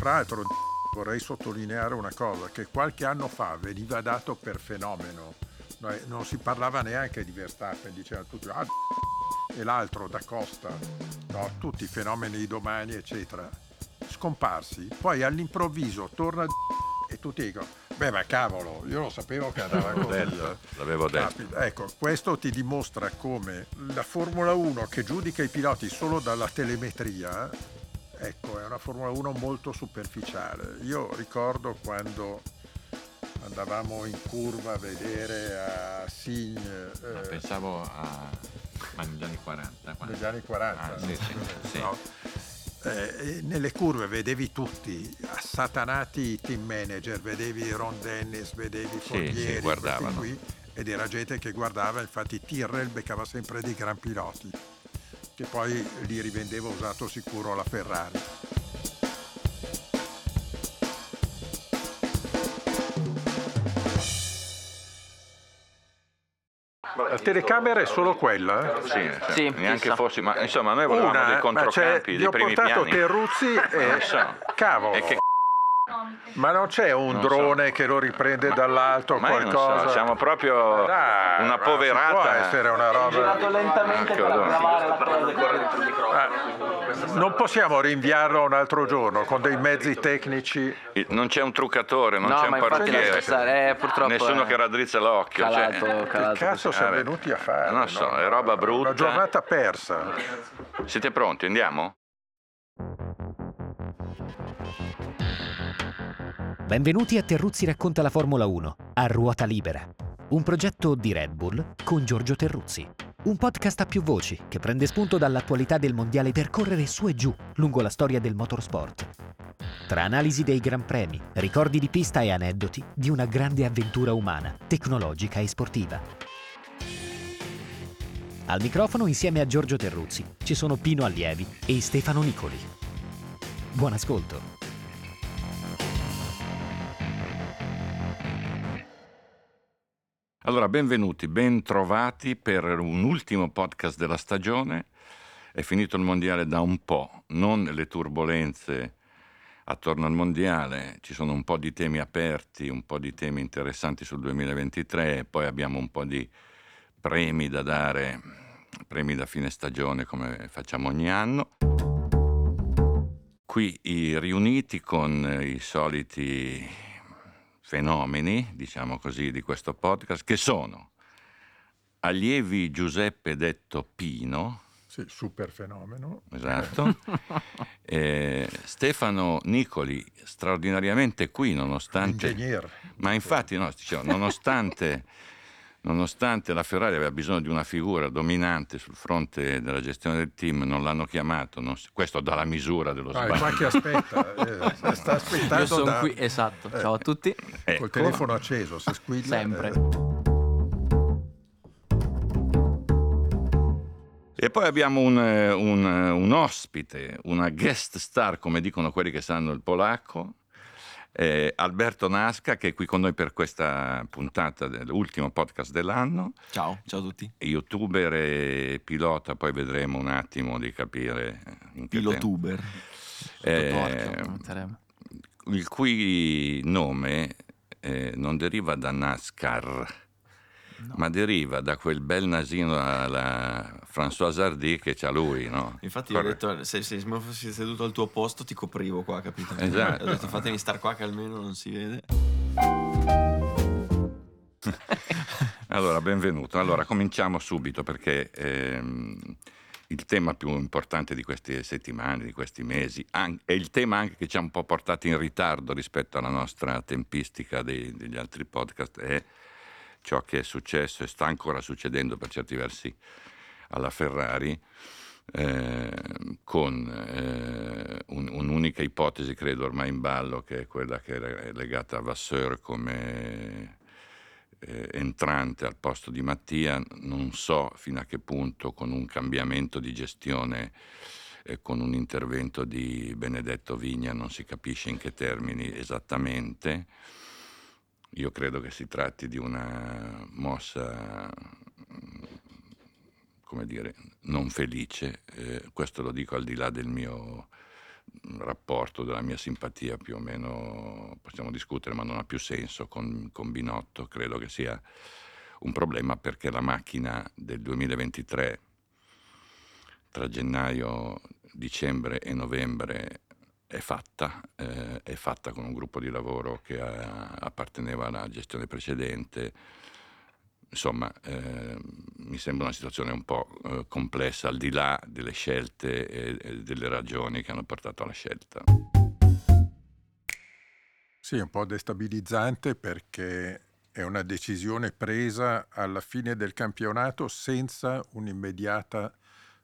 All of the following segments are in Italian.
Tra l'altro vorrei sottolineare una cosa, che qualche anno fa veniva dato per fenomeno, non si parlava neanche di Verstappen, diceva tutti e l'altro da Costa, no, tutti i fenomeni di domani eccetera, scomparsi, poi all'improvviso torna e tutti dicono beh ma cavolo, io lo sapevo che andava l'avevo detto. Ecco, questo ti dimostra come la Formula 1 che giudica i piloti solo dalla telemetria, ecco, è una Formula 1 molto superficiale. Io ricordo quando andavamo in curva a vedere a Sign, pensavo negli anni 40. Negli anni 40. Sì. No. Nelle curve vedevi tutti assatanati i team manager, vedevi Ron Dennis, vedevi Foglieri, questi qui, ed era gente che guardava. Infatti Tyrrell beccava sempre dei gran piloti che poi li rivendeva usato sicuro alla Ferrari. La telecamera è solo quella? Sì, neanche chissà. Fossi, ma insomma noi volevamo dei controcampi, dei primi piani. Gli ho portato Terruzzi e cavolo. E che ma non c'è un drone che lo riprende dall'alto qualcosa? Siamo proprio una poverata. Può essere una roba. Girato lentamente per aggravare la cosa. Non possiamo rinviarlo un altro giorno con dei mezzi tecnici. Non c'è un truccatore, non c'è un parrucchiere. Nessuno che raddrizza l'occhio. Calato, che cazzo siamo venuti a fare? Non so, è roba brutta. Una giornata persa. Siete pronti? Andiamo? Benvenuti a Terruzzi racconta la Formula 1, a ruota libera. Un progetto di Red Bull con Giorgio Terruzzi. Un podcast a più voci che prende spunto dall'attualità del mondiale per correre su e giù lungo la storia del motorsport. Tra analisi dei gran premi, ricordi di pista e aneddoti di una grande avventura umana, tecnologica e sportiva. Al microfono insieme a Giorgio Terruzzi ci sono Pino Allievi e Stefano Nicoli. Buon ascolto. Allora, benvenuti, bentrovati per un ultimo podcast della stagione. È finito il mondiale da un po', non le turbolenze attorno al mondiale, ci sono un po' di temi aperti, un po' di temi interessanti sul 2023, poi abbiamo un po' di premi da dare, premi da fine stagione come facciamo ogni anno. Qui riuniti con i soliti fenomeni, diciamo così, di questo podcast, che sono Allievi Giuseppe detto Pino. Sì, super fenomeno. Esatto. Stefano Nicoli, straordinariamente qui, nonostante... Ingegner. Ma infatti, no, diciamo, nonostante la Ferrari aveva bisogno di una figura dominante sul fronte della gestione del team, non l'hanno chiamato, questo dà la misura dello sbaglio. Ma chi aspetta, sta aspettando. Io sono qui, esatto, ciao a tutti. Col telefono acceso, se squilla. Sempre. E poi abbiamo un ospite, una guest star, come dicono quelli che sanno il polacco. Alberto Nasca, che è qui con noi per questa puntata dell'ultimo podcast dell'anno. Ciao a tutti. YouTuber e pilota, poi vedremo un attimo di capire in che pilotuber il cui nome non deriva da Nascar, no, ma deriva da quel bel nasino alla François Hardy che c'ha lui, no? Infatti io ho detto, se mi fossi seduto al tuo posto ti coprivo qua, capito? Esatto. Ho detto fatemi star qua che almeno non si vede. Allora, benvenuto. Allora, cominciamo subito perché il tema più importante di queste settimane, di questi mesi, è il tema anche che ci ha un po' portato in ritardo rispetto alla nostra tempistica degli altri podcast, è ciò che è successo e sta ancora succedendo per certi versi alla Ferrari, con un'unica ipotesi credo ormai in ballo, che è quella che è legata a Vasseur come entrante al posto di Mattia. Non so fino a che punto con un cambiamento di gestione e con un intervento di Benedetto Vigna, non si capisce in che termini esattamente. Io credo che si tratti di una mossa, come dire, non felice. Questo lo dico al di là del mio rapporto della mia simpatia più o meno, possiamo discutere, ma non ha più senso con Binotto. Credo che sia un problema perché la macchina del 2023, tra gennaio, dicembre e novembre, è fatta con un gruppo di lavoro che apparteneva alla gestione precedente. Insomma, mi sembra una situazione un po' complessa, al di là delle scelte e delle ragioni che hanno portato alla scelta. Sì, è un po' destabilizzante perché è una decisione presa alla fine del campionato senza un'immediata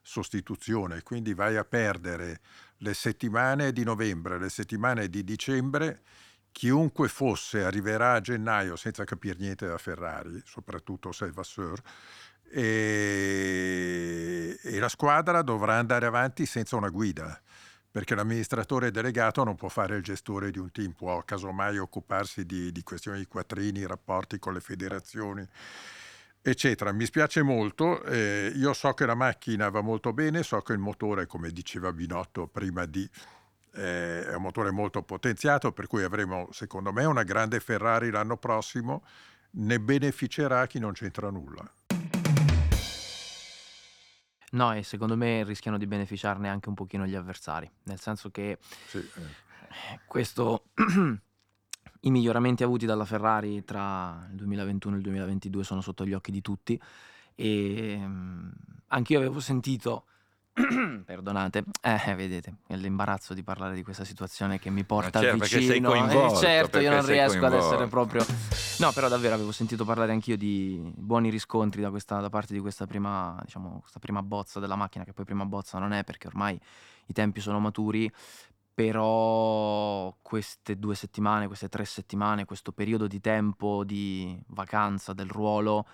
sostituzione, quindi vai a perdere le settimane di novembre, le settimane di dicembre. Chiunque fosse arriverà a gennaio senza capire niente da Ferrari, soprattutto se è Vasseur, e la squadra dovrà andare avanti senza una guida, perché l'amministratore delegato non può fare il gestore di un team, può casomai occuparsi di questioni di quattrini, rapporti con le federazioni, eccetera. Mi spiace molto, io so che la macchina va molto bene, so che il motore, come diceva Binotto prima di... è un motore molto potenziato, per cui avremo, secondo me, una grande Ferrari l'anno prossimo. Ne beneficerà chi non c'entra nulla. No, e secondo me rischiano di beneficiarne anche un pochino gli avversari, nel senso che questo i miglioramenti avuti dalla Ferrari tra il 2021 e il 2022 sono sotto gli occhi di tutti, e anch'io avevo sentito perdonate, vedete l'imbarazzo di parlare di questa situazione che mi porta vicino, certo, io non riesco ad essere proprio, no, però davvero avevo sentito parlare anch'io di buoni riscontri da parte di questa prima, diciamo, questa prima bozza della macchina, che poi prima bozza non è perché ormai i tempi sono maturi, però queste 3 settimane, questo periodo di tempo di vacanza del ruolo,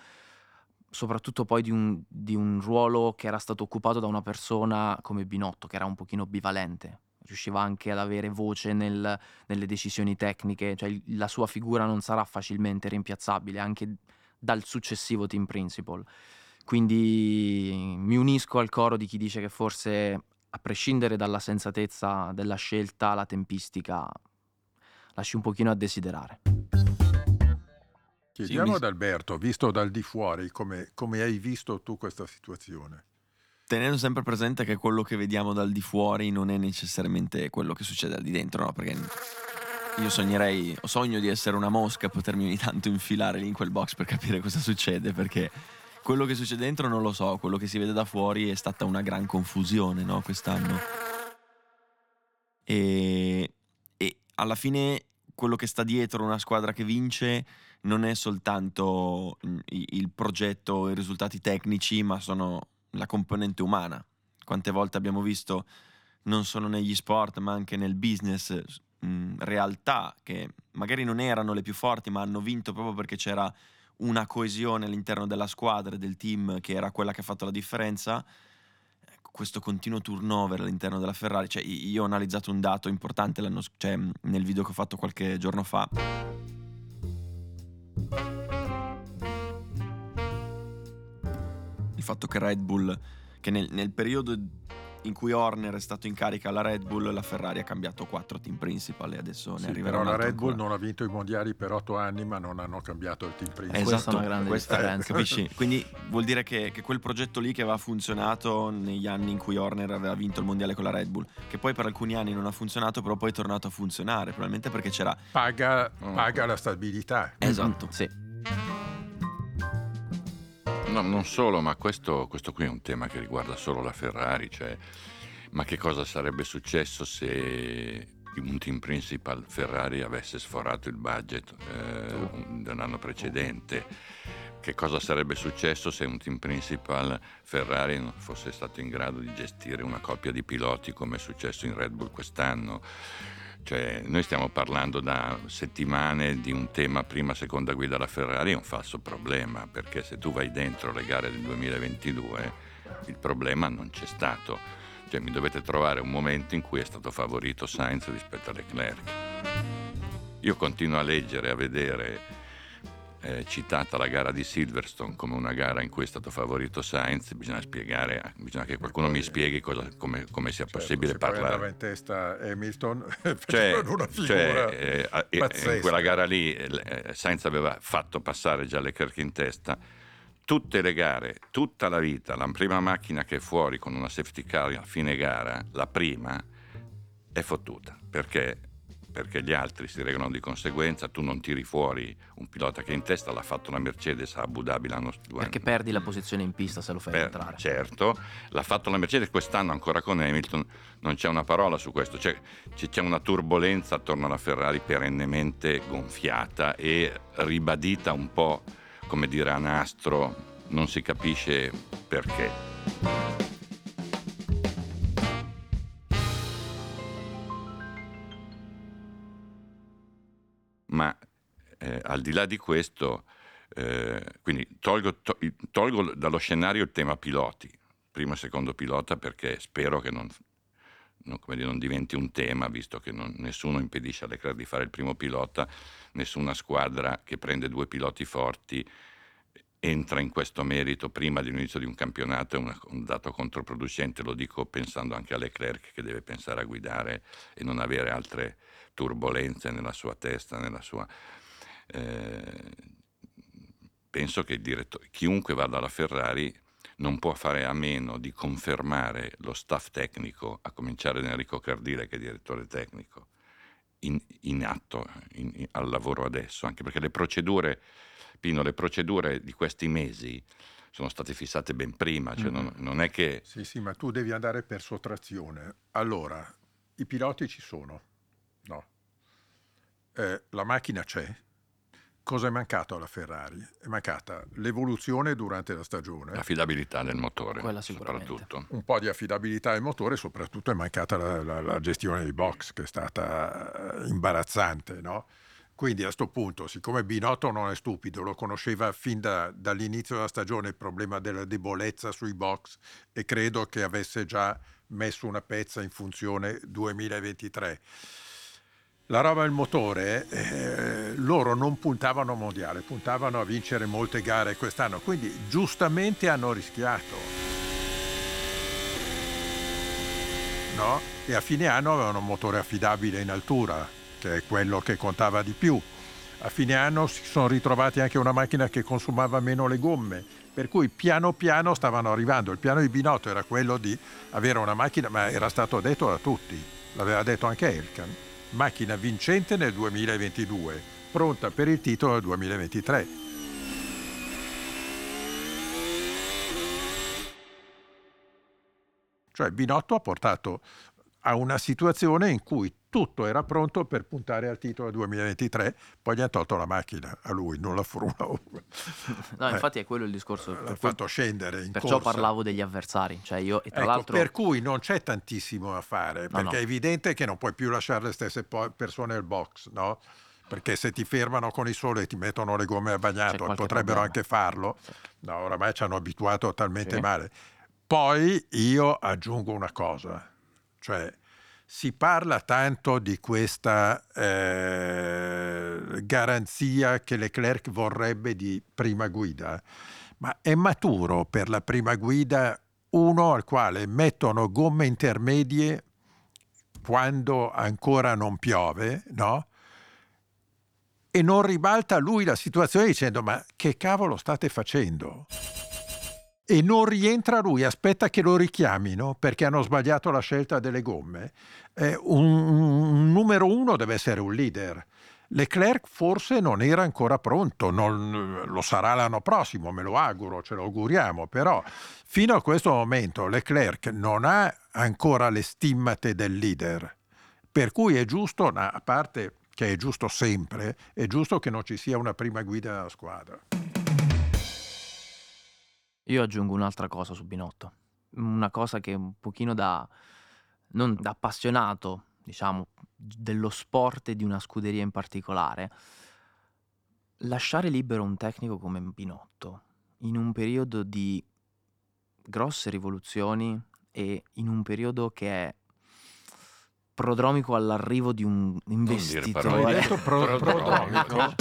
soprattutto poi di un ruolo che era stato occupato da una persona come Binotto, che era un pochino bivalente, riusciva anche ad avere voce nelle decisioni tecniche, cioè la sua figura non sarà facilmente rimpiazzabile anche dal successivo team principal. Quindi mi unisco al coro di chi dice che forse, a prescindere dalla sensatezza della scelta, la tempistica lasci un pochino a desiderare. Chiediamo ad Alberto, visto dal di fuori, come hai visto tu questa situazione? Tenendo sempre presente che quello che vediamo dal di fuori non è necessariamente quello che succede al di dentro, no? Perché io sogno di essere una mosca, potermi ogni tanto infilare lì in quel box per capire cosa succede, perché quello che succede dentro non lo so, quello che si vede da fuori è stata una gran confusione, no? Quest'anno. E alla fine quello che sta dietro una squadra che vince non è soltanto il progetto e i risultati tecnici, ma sono la componente umana. Quante volte abbiamo visto, non solo negli sport ma anche nel business, realtà che magari non erano le più forti ma hanno vinto proprio perché c'era una coesione all'interno della squadra e del team che era quella che ha fatto la differenza. Questo continuo turnover all'interno della Ferrari, cioè io ho analizzato un dato importante cioè nel video che ho fatto qualche giorno fa. Il fatto che Red Bull, che nel periodo in cui Horner è stato in carica alla Red Bull, la Ferrari ha cambiato 4 team principal e adesso ne arriverà un altro. La Red Bull non ha vinto i mondiali per 8 anni, ma non hanno cambiato il team principal. Esatto, è una grande differenza. Capisci? Quindi vuol dire che quel progetto lì che aveva funzionato negli anni in cui Horner aveva vinto il mondiale con la Red Bull, che poi per alcuni anni non ha funzionato, però poi è tornato a funzionare, probabilmente perché c'era... Paga la stabilità. Esatto, sì. No, non solo, ma questo qui è un tema che riguarda solo la Ferrari, cioè, ma che cosa sarebbe successo se un team principal Ferrari avesse sforato il budget dell'anno precedente? Che cosa sarebbe successo se un team principal Ferrari non fosse stato in grado di gestire una coppia di piloti come è successo in Red Bull quest'anno? Cioè, noi stiamo parlando da settimane di un tema prima, seconda guida alla Ferrari, è un falso problema, perché se tu vai dentro le gare del 2022 il problema non c'è stato, cioè mi dovete trovare un momento in cui è stato favorito Sainz rispetto a Leclerc. Io continuo a leggere, a vedere citata la gara di Silverstone come una gara in cui è stato favorito Sainz, bisogna che qualcuno mi spieghi come sia possibile parlare. Andava in testa Hamilton, una figura pazzesca. In quella gara lì Sainz aveva fatto passare già Leclerc in testa. Tutte le gare, tutta la vita, la prima macchina che è fuori con una safety car a fine gara, la prima è fottuta, perché gli altri si regolano di conseguenza, tu non tiri fuori un pilota che è in testa, l'ha fatto la Mercedes a Abu Dhabi l'anno scorso. Perché perdi la posizione in pista se lo fai entrare. Certo, l'ha fatto la Mercedes quest'anno ancora con Hamilton, non c'è una parola su questo, c'è una turbolenza attorno alla Ferrari perennemente gonfiata e ribadita un po', come dire, a nastro, non si capisce perché. Ma al di là di questo, quindi tolgo dallo scenario il tema piloti, primo e secondo pilota, perché spero che non diventi un tema, visto che nessuno impedisce a Leclerc di fare il primo pilota, nessuna squadra che prende due piloti forti entra in questo merito prima dell'inizio di un campionato, è un dato controproducente, lo dico pensando anche a Leclerc che deve pensare a guidare e non avere altre turbolenze nella sua testa, nella sua... penso che il direttore, chiunque vada alla Ferrari, non può fare a meno di confermare lo staff tecnico, a cominciare da Enrico Cardile, che è direttore tecnico, in atto, al lavoro adesso, anche perché le procedure, Pino, di questi mesi sono state fissate ben prima, non è che... Sì, ma tu devi andare per sottrazione. Allora, i piloti ci sono, no? La macchina c'è. Cosa è mancato alla Ferrari? È mancata l'evoluzione durante la stagione. L'affidabilità del motore, soprattutto. Un po' di affidabilità del motore, soprattutto è mancata la gestione dei box, che è stata imbarazzante, no? Quindi a sto punto, siccome Binotto non è stupido, lo conosceva fin dall'inizio della stagione il problema della debolezza sui box, e credo che avesse già messo una pezza in funzione 2023. La roba del motore, loro non puntavano a mondiale, puntavano a vincere molte gare quest'anno, quindi giustamente hanno rischiato, no? E a fine anno avevano un motore affidabile in altura, che è quello che contava di più. A fine anno si sono ritrovati anche una macchina che consumava meno le gomme, per cui piano piano stavano arrivando. Il piano di Binotto era quello di avere una macchina, ma era stato detto da tutti, l'aveva detto anche Elkan, macchina vincente nel 2022, pronta per il titolo nel 2023. Cioè Binotto ha portato a una situazione in cui tutto era pronto per puntare al titolo nel 2023, poi gli ha tolto la macchina a lui, non la Formula 1. No, infatti è quello il discorso. L'ha fatto scendere in corsa. Perciò parlavo degli avversari, cioè io, e tra l'altro... Per cui non c'è tantissimo da fare, perché è evidente che non puoi più lasciare le stesse persone al box, no? Perché se ti fermano con il sole e ti mettono le gomme a bagnato, potrebbero anche farlo, no? Oramai ci hanno abituato talmente male. Poi io aggiungo una cosa, cioè... Si parla tanto di questa garanzia che Leclerc vorrebbe di prima guida, ma è maturo per la prima guida uno al quale mettono gomme intermedie quando ancora non piove, no? E non ribalta lui la situazione dicendo ma che cavolo state facendo? E non rientra lui, aspetta che lo richiamino perché hanno sbagliato la scelta delle gomme. Un numero uno deve essere un leader. Leclerc forse non era ancora pronto, lo sarà l'anno prossimo, me lo auguro, ce lo auguriamo, però fino a questo momento Leclerc non ha ancora le stimmate del leader, per cui è giusto, a parte che è giusto sempre, è giusto che non ci sia una prima guida della squadra. Io aggiungo un'altra cosa su Binotto, una cosa che un pochino da appassionato, diciamo, dello sport e di una scuderia in particolare, lasciare libero un tecnico come Binotto in un periodo di grosse rivoluzioni e in un periodo che è prodromico all'arrivo di un investitore. Prodromico?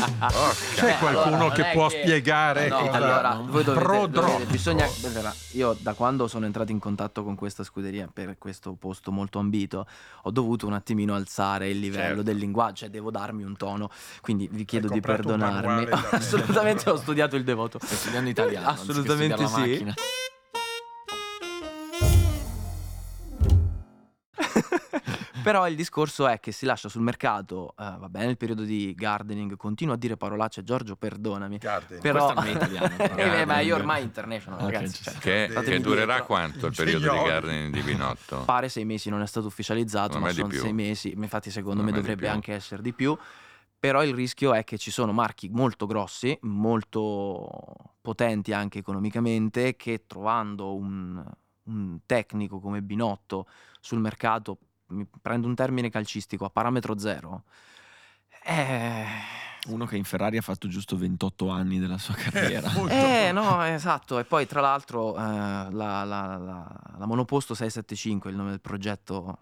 C'è qualcuno allora, che può spiegare? No, allora, voi dovete, bisogna. Io da quando sono entrato in contatto con questa scuderia per questo posto molto ambito, ho dovuto un attimino alzare il livello del linguaggio e devo darmi un tono. Quindi vi chiedo di perdonarmi. Assolutamente ho studiato il devoto. Sto studiando italiano. Assolutamente sì. Macchina. Però il discorso è che si lascia sul mercato, va bene, il periodo di gardening, continuo a dire parolacce, Giorgio, perdonami. Gardening. Però questo non è italiano. Ma io ormai international, ragazzi. Che durerà quanto il periodo di gardening di Binotto? Pare 6 mesi, non è stato ufficializzato, ma sono 6 mesi. Infatti secondo me dovrebbe anche essere di più. Però il rischio è che ci sono marchi molto grossi, molto potenti anche economicamente, che trovando un tecnico come Binotto sul mercato, prendo un termine calcistico, a parametro zero, uno che in Ferrari ha fatto giusto 28 anni della sua carriera. No, esatto. E poi tra l'altro la monoposto 675, il nome del progetto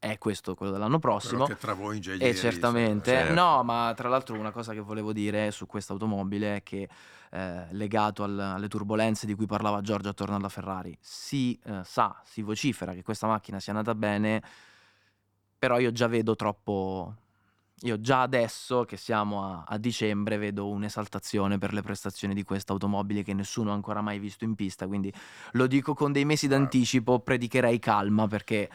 è questo, quello dell'anno prossimo, che travolge gli certamente certo. No, ma tra l'altro una cosa che volevo dire su questa automobile è che legato alle turbolenze di cui parlava Giorgio attorno alla Ferrari, si vocifera che questa macchina sia andata bene, però io già vedo troppo, io già adesso che siamo a dicembre vedo un'esaltazione per le prestazioni di questa automobile che nessuno ha ancora mai visto in pista, quindi lo dico con dei mesi d'anticipo, predicherei calma perché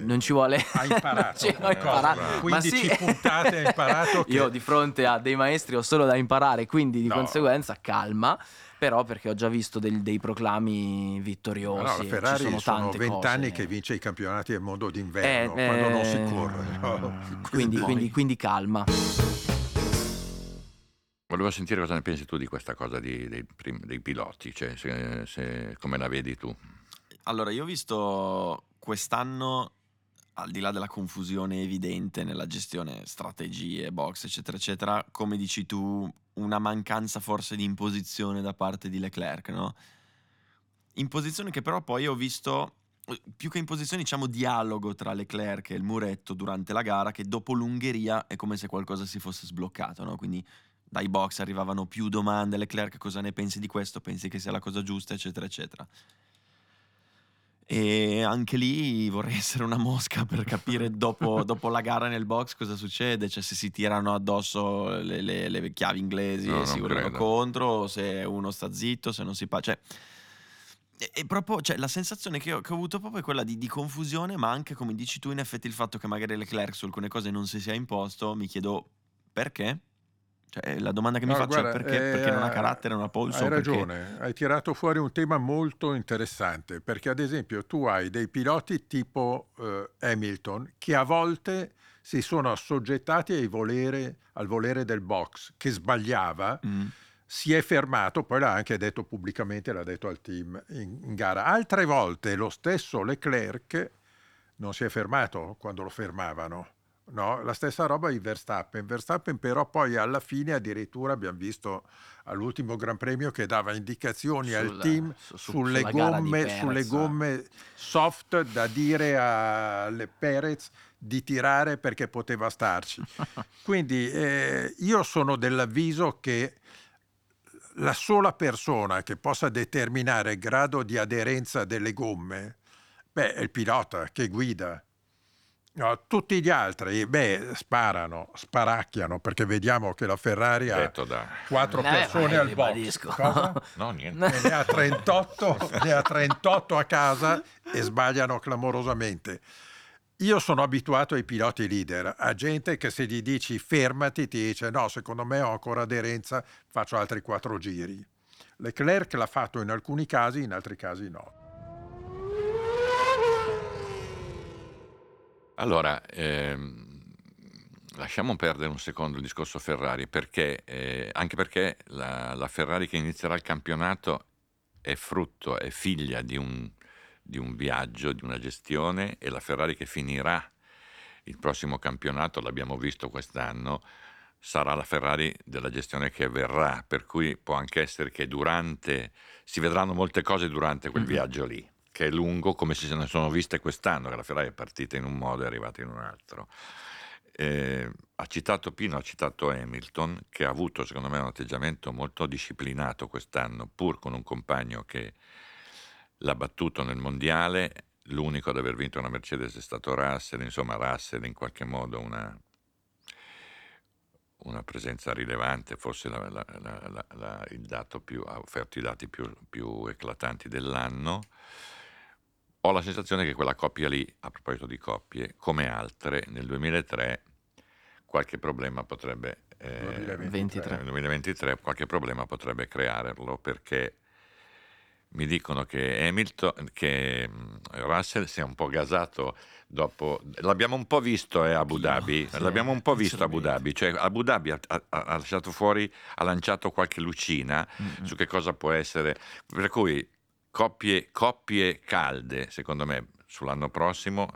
non ci vuole. Hai imparato, imparato. 15 puntate hai imparato che... Io di fronte a dei maestri ho solo da imparare, quindi di conseguenza calma. Però perché ho già visto dei proclami vittoriosi. No, la Ferrari sono 20 anni che vince i campionati del mondo d'inverno quando non si corre. No? Quindi calma. Volevo sentire cosa ne pensi tu di questa cosa dei piloti, cioè se come la vedi tu. Allora, io ho visto quest'anno, al di là della confusione evidente nella gestione strategie, box eccetera eccetera, come dici tu, una mancanza forse di imposizione da parte di Leclerc, no? Imposizione che però poi ho visto, più che imposizione diciamo dialogo tra Leclerc e il muretto durante la gara, che dopo l'Ungheria è come se qualcosa si fosse sbloccato, no? Quindi dai box arrivavano più domande, Leclerc cosa ne pensi di questo, pensi che sia la cosa giusta eccetera eccetera. E anche lì vorrei essere una mosca per capire dopo la gara nel box cosa succede, cioè se si tirano addosso le chiavi inglesi e si urlano contro, se uno sta zitto, se non si parla, cioè è proprio, cioè, la sensazione che ho avuto proprio è quella di confusione, ma anche come dici tu in effetti il fatto che magari Leclerc su alcune cose non si sia imposto, mi chiedo perché. Cioè, la domanda che mi faccio è perché non ha carattere, non ha polso. Hai ragione, hai tirato fuori un tema molto interessante, perché ad esempio tu hai dei piloti tipo Hamilton che a volte si sono assoggettati al volere del box, che sbagliava, si è fermato, poi l'ha anche detto pubblicamente, l'ha detto al team in gara. Altre volte lo stesso Leclerc non si è fermato quando lo fermavano. No, la stessa roba di Verstappen, però poi alla fine addirittura abbiamo visto all'ultimo Gran Premio che dava indicazioni al team sulle gomme soft, da dire a Perez di tirare perché poteva starci. Quindi io sono dell'avviso che la sola persona che possa determinare il grado di aderenza delle gomme è il pilota che guida. No, tutti gli altri sparacchiano, perché vediamo che la Ferrari ha 4 persone al box, no, niente. ne ha 38 a casa e sbagliano clamorosamente. Io sono abituato ai piloti leader, a gente che se gli dici fermati ti dice no, secondo me ho ancora aderenza, faccio altri 4 giri. Leclerc l'ha fatto in alcuni casi, in altri casi no. Allora, lasciamo perdere un secondo il discorso Ferrari, perché anche perché la Ferrari che inizierà il campionato è figlia di un viaggio, di una gestione, e la Ferrari che finirà il prossimo campionato, l'abbiamo visto quest'anno, sarà la Ferrari della gestione che verrà, per cui può anche essere che si vedranno molte cose durante quel viaggio lì. che è lungo come se ne sono viste quest'anno, che la Ferrari è partita in un modo e è arrivata in un altro. Ha citato Pino, ha citato Hamilton, che ha avuto secondo me un atteggiamento molto disciplinato quest'anno, pur con un compagno che l'ha battuto nel mondiale. L'unico ad aver vinto una Mercedes è stato Russell. Insomma, Russell in qualche modo una presenza rilevante, forse il dato più, ha offerto i dati più eclatanti dell'anno. Ho la sensazione che quella coppia lì, a proposito di coppie, come altre, nel 2003 qualche problema potrebbe 2023 qualche problema potrebbe crearlo, perché mi dicono che Hamilton, che Russell si è un po' gasato dopo, l'abbiamo un po' visto a Abu Dhabi, no, l'abbiamo un po' visto a Abu Dhabi, cioè Abu Dhabi ha lasciato fuori, ha lanciato qualche lucina su che cosa può essere, per cui coppie calde secondo me sull'anno prossimo,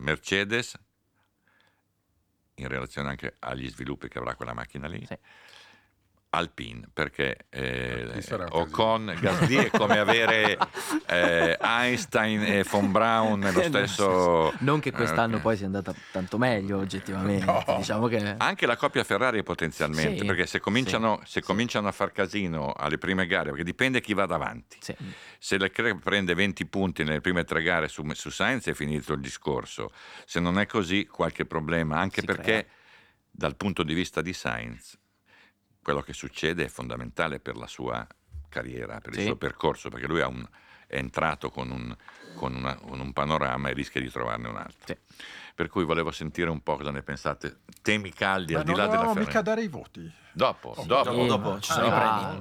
Mercedes in relazione anche agli sviluppi che avrà quella macchina lì, sì. Alpine, perché Ocon, Gasly è come avere Einstein e Von Braun nello stesso... Non che quest'anno poi sia andata tanto meglio oggettivamente, no. Diciamo che... Anche la coppia Ferrari potenzialmente, sì, perché se cominciano a far casino alle prime gare, perché dipende chi va davanti, sì. Se Leclerc prende 20 punti nelle prime 3 gare su Sainz è finito il discorso, se non è così qualche problema, anche si perché crea. Dal punto di vista di Sainz quello che succede è fondamentale per la sua carriera, per il suo percorso, perché lui è entrato con un panorama e rischia di trovarne un altro. Sì. Per cui volevo sentire un po' cosa ne pensate. Temi caldi, ma al di là della Ferrari. Ma non mica dare i voti. Dopo. Ci sono i premi.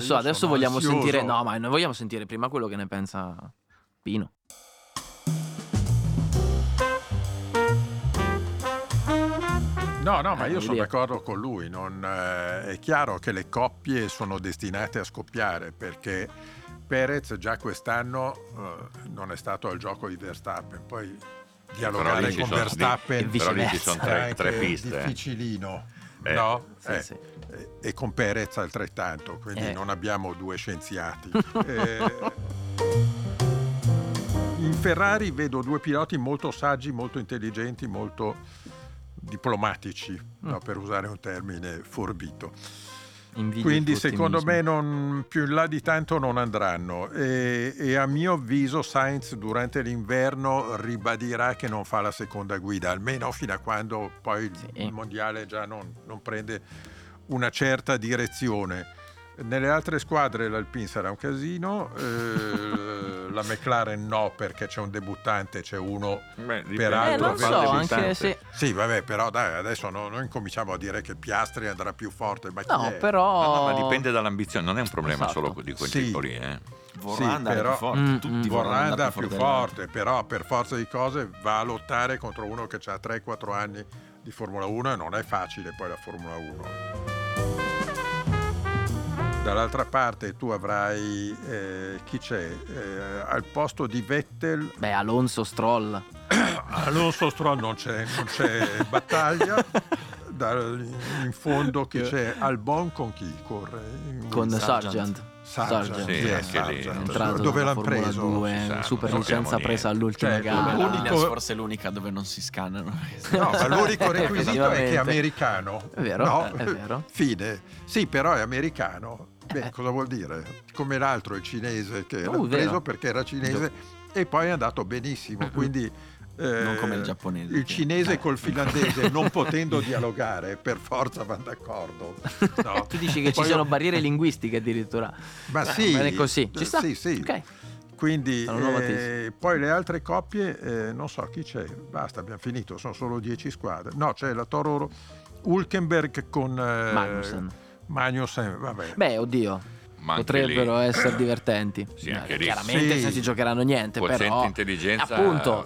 Scusate, adesso vogliamo ansioso. Sentire... No, ma noi vogliamo sentire prima quello che ne pensa Pino. No, ma io sono d'accordo con lui. È chiaro che le coppie sono destinate a scoppiare, perché Perez già quest'anno non è stato al gioco di Verstappen. Poi dialogare con Verstappen è tre piste. Difficilino, no? Sì. E con Perez altrettanto, quindi non abbiamo due scienziati. In Ferrari vedo due piloti molto saggi, molto intelligenti, molto... diplomatici, no, per usare un termine forbito. Invidio. Quindi secondo me non più in là di tanto non andranno, e a mio avviso Sainz durante l'inverno ribadirà che non fa la seconda guida, almeno fino a quando poi il mondiale già non prende una certa direzione. Nelle altre squadre l'Alpine sarà un casino, la McLaren no, perché c'è un debuttante, c'è uno peraltro non so, anche se... Sì, vabbè, però dai, adesso non incominciamo a dire che Piastri andrà più forte, ma no, chi è? Però... No, ma dipende dall'ambizione, non è un problema solo di quel tipo lì, Vorrà andare più forte, tutti vorranno andare più forte, però per forza di cose va a lottare contro uno che ha 3-4 anni di Formula 1 e non è facile poi la Formula 1. Dall'altra parte tu avrai chi c'è al posto di Vettel? Beh, Alonso Stroll non c'è battaglia. In fondo chi c'è? Albon con chi corre? Con Sargent. Sargent. Dove l'hanno preso? 2, super licenza presa all'ultima gara. Forse è l'unica dove non si scannano. No, ma l'unico requisito è che è americano. È vero, no? È vero. Fine. Sì, però è americano. Beh, cosa vuol dire? Come l'altro, il cinese, che l'ha preso perché era cinese e poi è andato benissimo, quindi... non come il giapponese, il cinese col finlandese non potendo dialogare per forza vanno d'accordo, no? Tu dici che poi ci sono barriere linguistiche addirittura, ma sì, è così, ci sta? Sì. Okay. Quindi poi le altre coppie non so chi c'è, basta, abbiamo finito, sono solo 10 squadre. No, c'è la Toro Hülkenberg con Magnussen. Vabbè, beh, oddio, potrebbero essere divertenti, sì, anche chiaramente non si giocheranno niente, però intelligenza, appunto.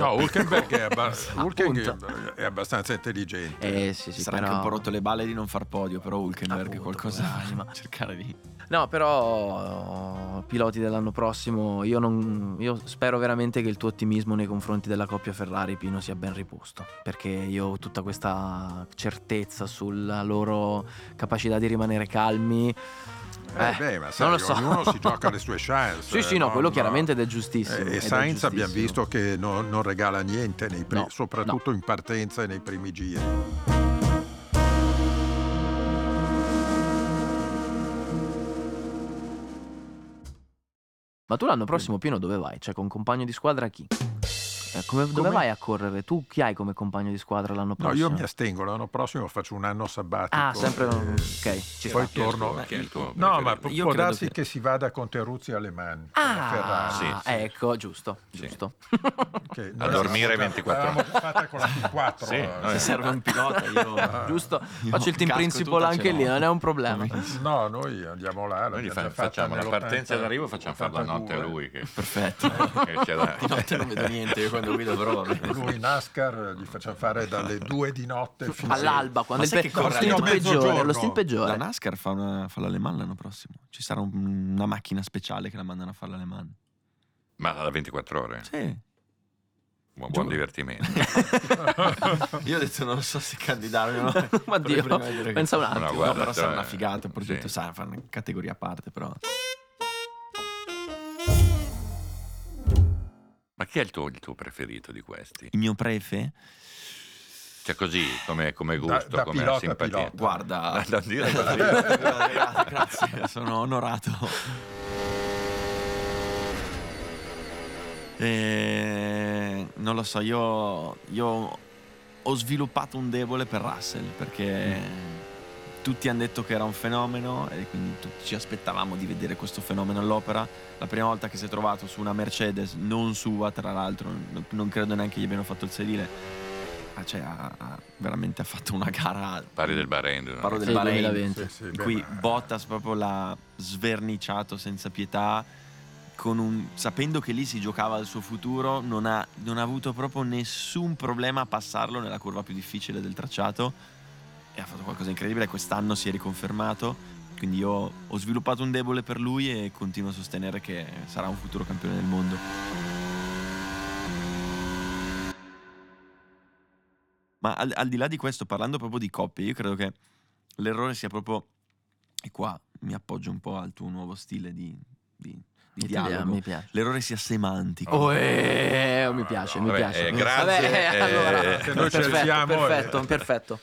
No, Hülkenberg è abbastanza intelligente, sì, sarà però... anche un po' rotto le balle di non far podio, però Hülkenberg è qualcosa ma... cercare di no, però piloti dell'anno prossimo io spero veramente che il tuo ottimismo nei confronti della coppia Ferrari, Pino, sia ben riposto, perché io ho tutta questa certezza sulla loro capacità di rimanere calmi. Beh, ma sai, non lo so. Ognuno si gioca le sue chance. Sì, sì, no, quello no, chiaramente ed è giustissimo. E Sainz abbiamo visto che non regala niente, soprattutto in partenza e nei primi giri. Ma tu l'anno prossimo, Pino, dove vai? Cioè, con compagno di squadra chi? Dove vai a correre? Tu chi hai come compagno di squadra l'anno prossimo? No, io mi astengo. L'anno prossimo faccio un anno sabbatico. Ah, sempre ok. Ci poi torno. No, ma può darsi che si vada con Teruzzi alle mani. Ah, sì, ecco, giusto. Sì. Okay, a dormire 24 ore. Fatta con la P4. Sì, se serve un pilota, io giusto. Faccio il team principal anche lì, non è un problema. No, noi andiamo là. Noi facciamo la partenza ed arrivo, facciamo fare la notte a lui. Perfetto. Di notte non vedo niente io. Lui Nascar gli facciamo fare dalle 2 di notte fino all'alba, quando lo stint peggiore. La Nascar fa l'Aleman l'anno prossimo. Ci sarà una macchina speciale che la mandano a fare l'Aleman. Ma da 24 ore? Sì. Buon divertimento. Io ho detto non so se candidarmi, ma Dio, pensa un attimo. No, però sarà una figata il progetto, sarà una categoria a parte, però. Ma chi è il tuo preferito di questi? Il mio prefe? Cioè così, come gusto, da come pilota, simpatia. Pilota. Guarda, da dire così. Grazie, sono onorato. Non lo so, io ho sviluppato un debole per Russell, perché tutti hanno detto che era un fenomeno e quindi tutti ci aspettavamo di vedere questo fenomeno all'opera. La prima volta che si è trovato su una Mercedes non sua, tra l'altro, non credo neanche gli abbiano fatto il sedile, veramente ha fatto una gara. Pari del Bahrain. Parlo del Bahrain. Sì, qui Bottas proprio l'ha sverniciato senza pietà, sapendo che lì si giocava il suo futuro, non ha avuto proprio nessun problema a passarlo nella curva più difficile del tracciato. E ha fatto qualcosa di incredibile, quest'anno si è riconfermato, quindi io ho sviluppato un debole per lui e continuo a sostenere che sarà un futuro campione del mondo. Ma al di là di questo, parlando proprio di coppie, io credo che l'errore sia proprio, e qua mi appoggio un po' al tuo nuovo stile di dialogo, mi piace. L'errore sia semantico. Mi piace. Grazie. Noi perfetto.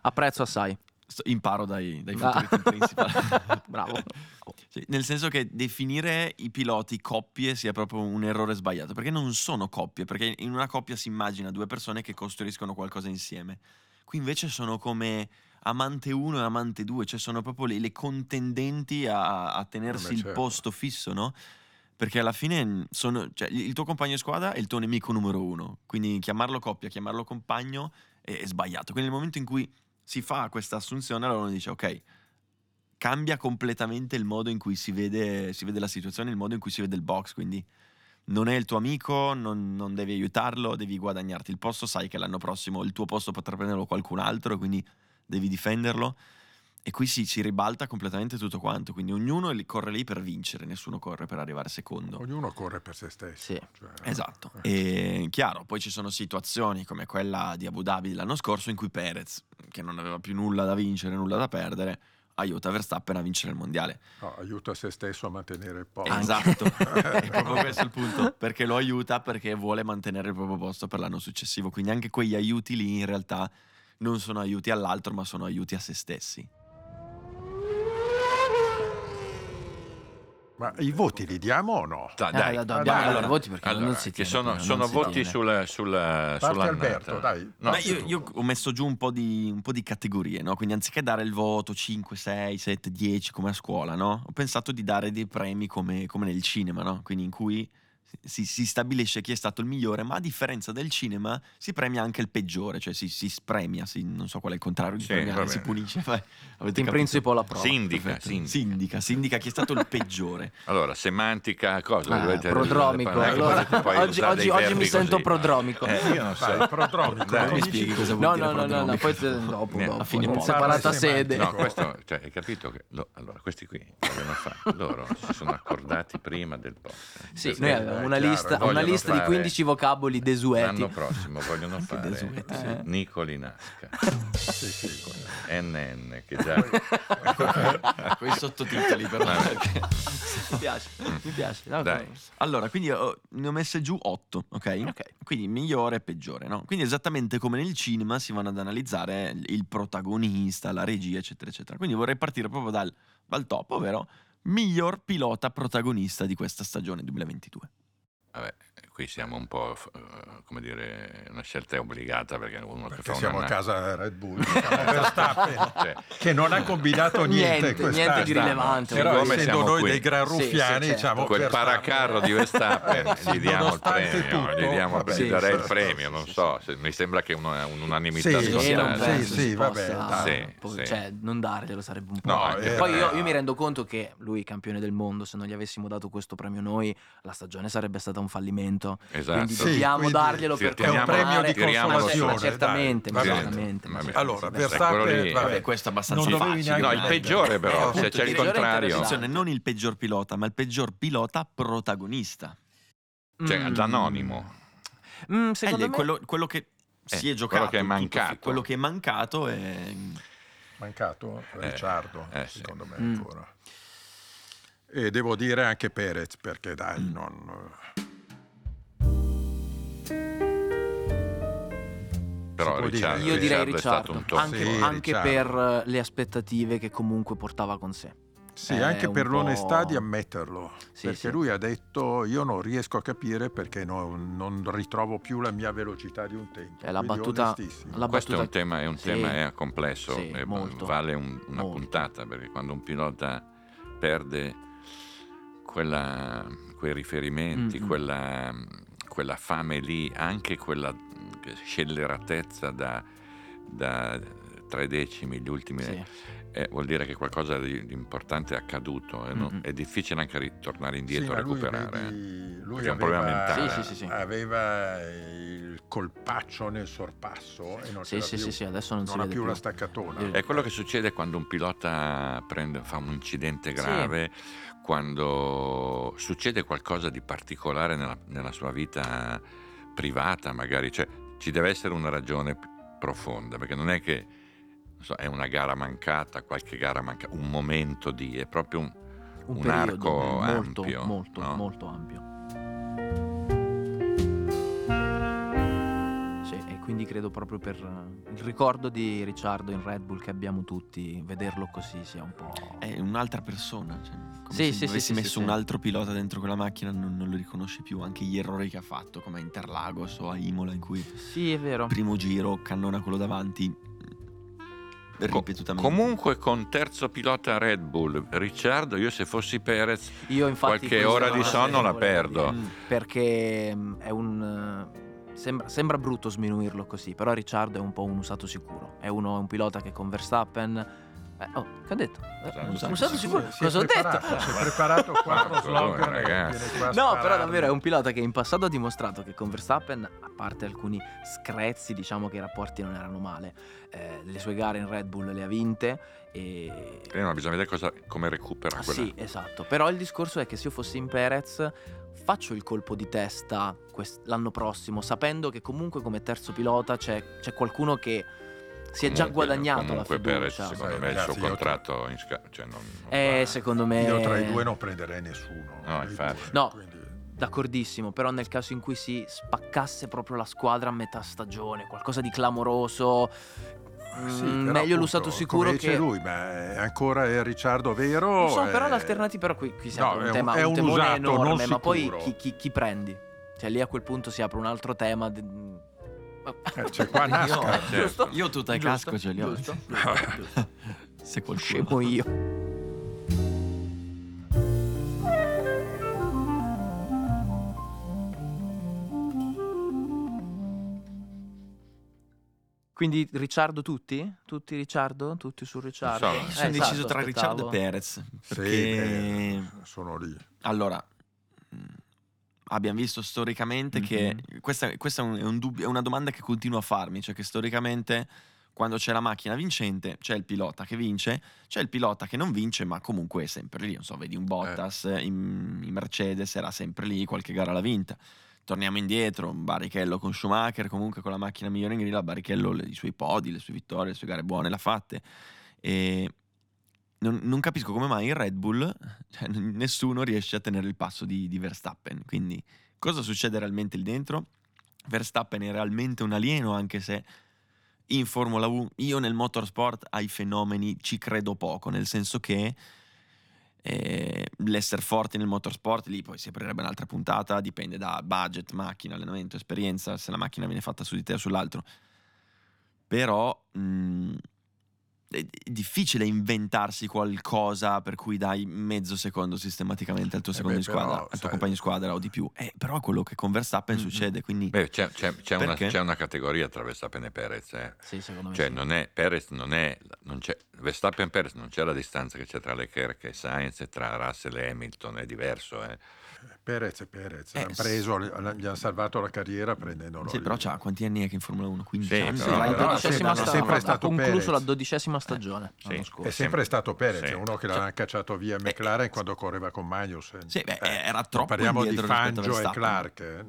Apprezzo assai. Imparo dai futuri team principal. Bravo. Cioè, nel senso che definire i piloti coppie sia proprio un errore sbagliato, perché non sono coppie, perché in una coppia si immagina due persone che costruiscono qualcosa insieme. Qui invece sono come amante 1 e amante 2, cioè sono proprio le contendenti a tenersi il posto fisso, no? Perché alla fine il tuo compagno di squadra è il tuo nemico numero 1, quindi chiamarlo coppia, chiamarlo compagno è sbagliato. Quindi nel momento in cui si fa questa assunzione, allora uno dice ok, cambia completamente il modo in cui si vede la situazione, il modo in cui si vede il box, quindi non è il tuo amico, non devi aiutarlo, devi guadagnarti il posto, sai che l'anno prossimo il tuo posto potrà prenderlo qualcun altro, quindi devi difenderlo, e qui si ribalta completamente tutto quanto, quindi ognuno corre lì per vincere, nessuno corre per arrivare secondo, ognuno corre per se stesso. Sì. Esatto. E chiaro, poi ci sono situazioni come quella di Abu Dhabi dell'anno scorso in cui Perez, che non aveva più nulla da vincere, nulla da perdere, aiuta Verstappen a vincere il mondiale. No, aiuta se stesso a mantenere il posto. Esatto, è proprio questo il punto, perché lo aiuta perché vuole mantenere il proprio posto per l'anno successivo, quindi anche quegli aiuti lì in realtà non sono aiuti all'altro, ma sono aiuti a se stessi. Ma i voti li diamo o no? Dai. Allora, voti perché non si tiene, che sono si voti sulla parte Alberto, dai. No, io ho messo giù un po' di categorie, no? Quindi anziché dare il voto 5, 6, 7, 10 come a scuola, no? Ho pensato di dare dei premi come nel cinema, no? Quindi in cui si stabilisce chi è stato il migliore, ma a differenza del cinema si premia anche il peggiore, cioè si spremia, non so qual è il contrario di premiare, si punisce. In principio la prova. Sindica chi è stato il peggiore. Allora, semantica, cosa? Prodromico. Oggi mi sento prodromico. Io non so. Prodromico. Mi spieghi cosa vuol dire? No, poi dopo. Separata sede. No, questo, cioè, hai capito che allora questi qui, loro si sono accordati prima del posto. Sì, noi una chiaro, lista, una lista di 15 vocaboli desueti. L'anno prossimo vogliono fare Nicoli Nascar. Sì, sì. NN, che già quei sottotitoli però mi piace, mi piace. No, dai. Allora, quindi ne ho messe giù 8, okay? Ok? Quindi migliore e peggiore, no? Quindi esattamente come nel cinema si vanno ad analizzare il protagonista, la regia, eccetera, eccetera. Quindi vorrei partire proprio dal top, ovvero miglior pilota protagonista di questa stagione 2022. Vabbè, qui siamo un po', come dire, una scelta è obbligata perché siamo a casa Red Bull, Verstappen, cioè, che non ha combinato niente di rilevante, però essendo noi qui dei gran ruffiani, sì, diciamo, quel paracarro di Verstappen gli diamo il premio, tutto, il premio, non so, mi sembra che un'unanimità cioè non darglielo sarebbe un po'. No, poi io mi rendo conto che lui, campione del mondo, se non gli avessimo dato questo premio noi, la stagione sarebbe stata un fallimento, esatto. Quindi dobbiamo darglielo perché è un premio di consolazione, certamente. Allora, Verstappen, questo è abbastanza facile. No, il peggiore, però, se c'è il contrario, non il peggior pilota, ma il peggior pilota protagonista, cioè l'anonimo. Secondo me quello che si è giocato, quello che è mancato, Ricciardo, secondo me ancora. E devo dire anche Perez, perché dai, non... Però Ricciardo, io direi Ricciardo, anche per le aspettative che comunque portava con sé. Sì, anche per l'onestà di ammetterlo, perché lui ha detto io non riesco a capire perché non ritrovo più la mia velocità di un tempo. La battuta, questo è un tema, è complesso, vale una puntata, perché quando un pilota perde quei riferimenti, quella fame lì, anche quella scelleratezza da 3 decimi, gli ultimi, vuol dire che qualcosa di importante è accaduto. È difficile anche ritornare indietro a recuperare. Lui è un problema mentale. Aveva il colpaccio nel sorpasso e non adesso non ha più la staccatona. È quello che succede quando un pilota fa un incidente grave. Quando succede qualcosa di particolare nella sua vita privata, magari, cioè ci deve essere una ragione profonda, perché non è che è una gara mancata, qualche gara mancata, un momento di, è proprio un periodo, arco molto ampio, molto ampio. Quindi credo proprio per il ricordo di Ricciardo in Red Bull che abbiamo tutti, vederlo così sia un po'... È un'altra persona, cioè, come se avessi messo un altro pilota dentro quella macchina non lo riconosci più, anche gli errori che ha fatto, come a Interlagos o a Imola, in cui è vero, primo giro cannona quello davanti ripetutamente. Comunque con terzo pilota Red Bull Ricciardo, io se fossi Perez qualche ora di sonno la perdo, perché è un... Sembra brutto sminuirlo così, però Ricciardo è un po' un usato sicuro. È un pilota che con Verstappen... che ho detto? Usato sicuro? Cosa ho detto? Si è preparato 4 slogan, ragazzi. No, però davvero è un pilota che in passato ha dimostrato che con Verstappen, a parte alcuni screzi, diciamo che i rapporti non erano male. Le sue gare in Red Bull le ha vinte. No, bisogna vedere come recupera quella. Sì, esatto. Però il discorso è che se io fossi in Perez... Faccio il colpo di testa l'anno prossimo, sapendo che comunque come terzo pilota c'è qualcuno che si è già guadagnato la fiducia. Perez, secondo me, il suo contratto in cioè non secondo me io tra i due non prenderei nessuno. No, infatti. Quindi... D'accordissimo, però nel caso in cui si spaccasse proprio la squadra a metà stagione, qualcosa di clamoroso, meglio appunto, l'usato sicuro che lui, ma ancora è Ricciardo vero? Non so, però l'alternativa, però qui siamo un temone enorme, ma poi chi prendi? Cioè lì a quel punto si apre un altro tema. C'è qua Nascar. Io tutto il casco ce li ho. Giusto. Se qualcuno scemo io. Quindi Ricciardo tutti? Tutti Ricciardo? Tutti su Ricciardo? Sono deciso tra Ricciardo e Perez. Perché sono lì. Allora, abbiamo visto storicamente che... Questa è una domanda che continuo a farmi, cioè che storicamente Quando c'è la macchina vincente, c'è il pilota che vince, c'è il pilota che non vince, ma comunque è sempre lì. Non so, vedi un Bottas in Mercedes, era sempre lì, qualche gara l'ha vinta. Torniamo indietro, Barrichello con Schumacher, comunque con la macchina migliore in griglia, Barrichello i suoi podi, le sue vittorie, le sue gare buone l'ha fatte. E non capisco come mai il Red Bull, cioè, nessuno riesce a tenere il passo di Verstappen. Quindi cosa succede realmente lì dentro? Verstappen è realmente un alieno, anche se in Formula 1, io nel motorsport ai fenomeni ci credo poco, nel senso che l'essere forti nel motorsport, lì poi si aprirebbe un'altra puntata, dipende da budget, macchina, allenamento, esperienza, se la macchina viene fatta su di te o sull'altro, però è difficile inventarsi qualcosa per cui dai mezzo secondo sistematicamente al tuo secondo di squadra, però, al tuo compagno di squadra o di più. Però quello che con Verstappen succede, quindi c'è una categoria tra Verstappen e Perez. Sì, secondo me. Cioè sì. Verstappen e Perez non c'è la distanza che c'è tra Leclerc e Sainz, tra Russell e Hamilton, è diverso. Perez. Gli hanno salvato la carriera prendendolo. Sì, però c'ha quanti anni è che in Formula 1? 15 anni. Ha concluso la dodicesima stagione l'anno scorso. È sempre stato Perez, uno che l'hanno cacciato via McLaren quando correva con Magnussen. Sì, era troppo. Parliamo di Fangio e Clark.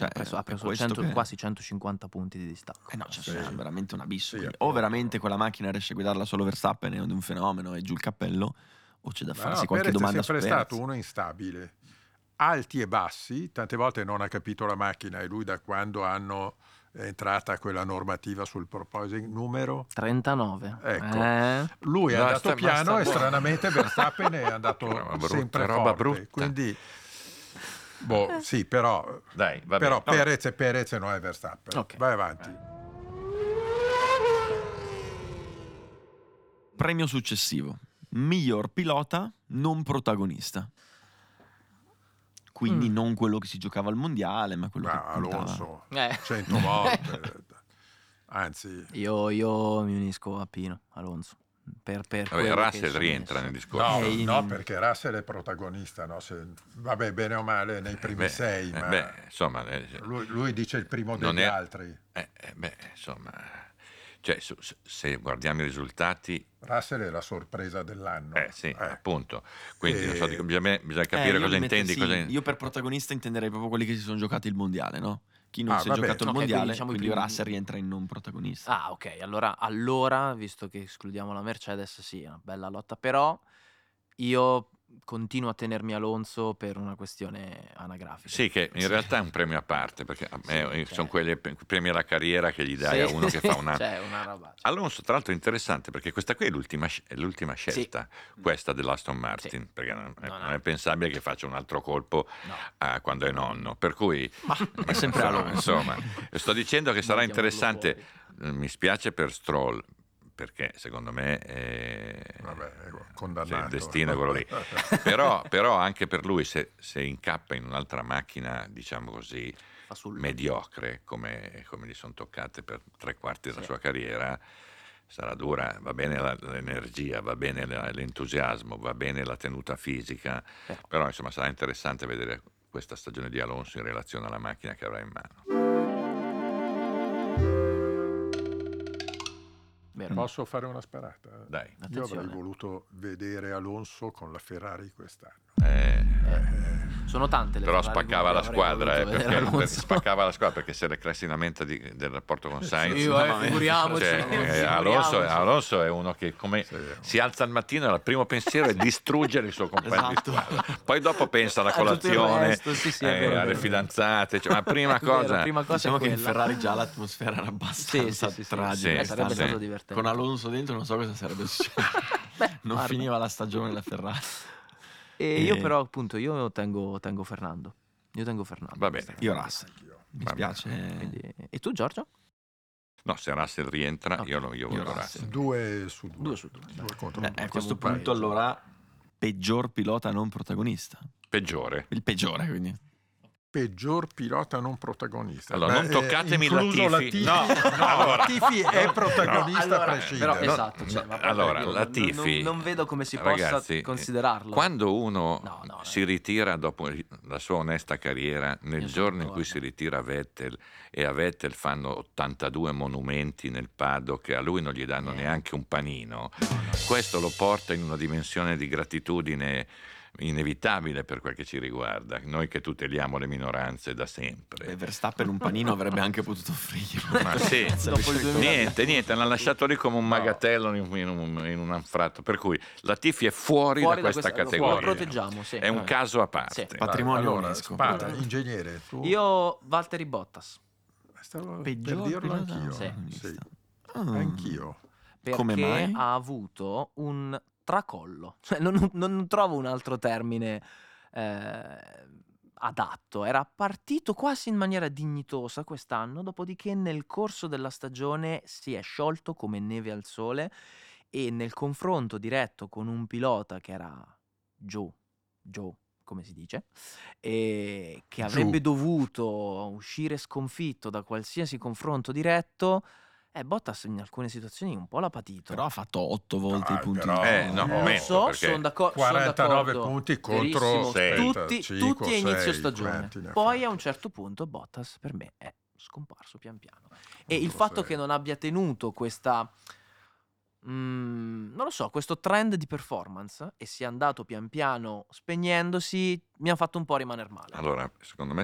Ha preso quasi 150 punti di distacco. C'è veramente un abisso. O veramente quella macchina riesce a guidarla solo Verstappen, è un fenomeno, è giù il cappello, o c'è da farsi qualche domanda su Perez. È sempre stato uno instabile, alti e bassi, tante volte non ha capito la macchina, e lui da quando è entrata quella normativa sul proposing numero 39. Ecco. Lui è andato piano e stranamente Verstappen è andato sempre forte. Quindi sì, però dai, va bene. Però Perez non è Verstappen. Okay. Vai avanti. Premio successivo. Miglior pilota non protagonista. Quindi non quello che si giocava al mondiale, ma quello che contava. Alonso, 100 volte. Anzi, io mi unisco a Pino, Alonso. Russell rientra nel discorso. No, perché Russell è protagonista, no? Bene o male, nei primi sei. Lui dice il primo degli altri. Se guardiamo i risultati, Russell è la sorpresa dell'anno. Appunto. Quindi bisogna capire cosa intendi. Io per protagonista intenderei proprio quelli che si sono giocati il mondiale, no? Chi non si è giocato il mondiale, quindi Russell rientra in non protagonista. Allora, visto che escludiamo la Mercedes, sì, è una bella lotta. Però io continuo a tenermi Alonso per una questione anagrafica. Sì, che in realtà è un premio a parte, perché sono quelli premi alla carriera che gli dai a uno che fa un anno. Alonso, tra l'altro, è interessante perché questa qui è l'ultima scelta, questa dell'Aston Martin, perché non è pensabile che faccia un altro colpo quando è nonno. Per cui è sempre Alonso. Insomma, sto dicendo che sarà interessante. Mi spiace per Stroll, perché secondo me il destino è quello lì. però anche per lui, se incappa in un'altra macchina, diciamo così, mediocre, come gli sono toccate per tre quarti della sua carriera, sarà dura. Va bene l'energia, va bene l'entusiasmo, va bene la tenuta fisica, però insomma sarà interessante vedere questa stagione di Alonso in relazione alla macchina che avrà in mano. Posso fare una sparata? Dai. Io avrei voluto vedere Alonso con la Ferrari quest'anno. Sono tante le Ferrari, spaccava la squadra, perché spaccava la squadra, perché se Leclerc si lamenta del rapporto con Sainz. Alonso è uno che si alza al mattino e il primo pensiero è distruggere il suo compagno di squadra. Poi dopo pensa alla colazione, resto, alle fidanzate, ma prima cosa diciamo che in Ferrari già l'atmosfera era abbastanza tragica, sarebbe stato divertente. Con Alonso dentro non so cosa sarebbe successo. Non finiva la stagione della Ferrari. E io però appunto tengo Fernando. Va bene. Io Russell. Mi spiace. Quindi... E tu Giorgio? No, se Russell rientra, okay. io voglio Russell. 2 su 2. A questo punto allora peggior pilota non protagonista. Peggiore. Il peggiore, quindi. peggior pilota non protagonista. Allora, non toccatemi Latifi. Latifi è protagonista a prescindere. Però, esatto, cioè, allora, Latifi, non vedo come si possa considerarlo. Quando uno si ritira dopo la sua onesta carriera, nel giorno in cui si ritira Vettel, e a Vettel fanno 82 monumenti nel paddock, a lui non gli danno neanche un panino, questo lo porta in una dimensione di gratitudine inevitabile per quel che ci riguarda, noi che tuteliamo le minoranze da sempre. E Verstappen un panino avrebbe anche potuto offrire. Ma sì, niente, l'ha lasciato lì come un magatello in un anfratto, per cui Latifi è fuori da questa categoria. Lo proteggiamo, sì. È un caso a parte. Sì. Patrimonio UNESCO. Ingegnere, tu? Io Valtteri Bottas. Stavo per dirlo anch'io. Sì. Anch'io. Perché come mai? Ha avuto un tracollo, cioè non trovo un altro termine adatto. Era partito quasi in maniera dignitosa quest'anno, dopodiché nel corso della stagione si è sciolto come neve al sole, e nel confronto diretto con un pilota che era Joe, come si dice, e che avrebbe dovuto uscire sconfitto da qualsiasi confronto diretto, Bottas in alcune situazioni un po' l'ha patito. Però ha fatto 8 volte i punti. Però, sono d'accordo. 49 punti contro 75, tutti a inizio stagione. Poi a un certo punto Bottas per me è scomparso pian piano. E il fatto che non abbia tenuto questa... non lo so, questo trend di performance e si è andato pian piano spegnendosi, mi ha fatto un po' rimanere male. Allora, secondo me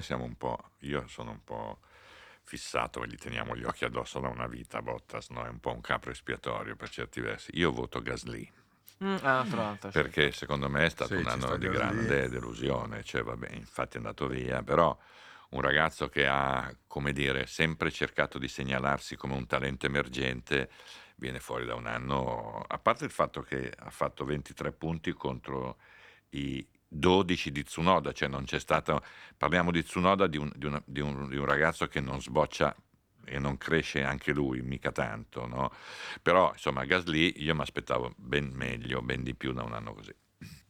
io sono un po' fissato, e gli teniamo gli occhi addosso da una vita Bottas, no? È un po' un capro espiatorio per certi versi. Io voto Gasly. Perché secondo me è stato un anno di grande delusione, cioè vabbè, infatti è andato via, però un ragazzo che ha, come dire, sempre cercato di segnalarsi come un talento emergente, viene fuori da un anno, a parte il fatto che ha fatto 23 punti contro i 12 di Tsunoda, cioè non c'è stata. Parliamo di Tsunoda, di un ragazzo che non sboccia e non cresce anche lui, mica tanto, no? Però insomma, Gasly io mi aspettavo ben meglio, ben di più da un anno così.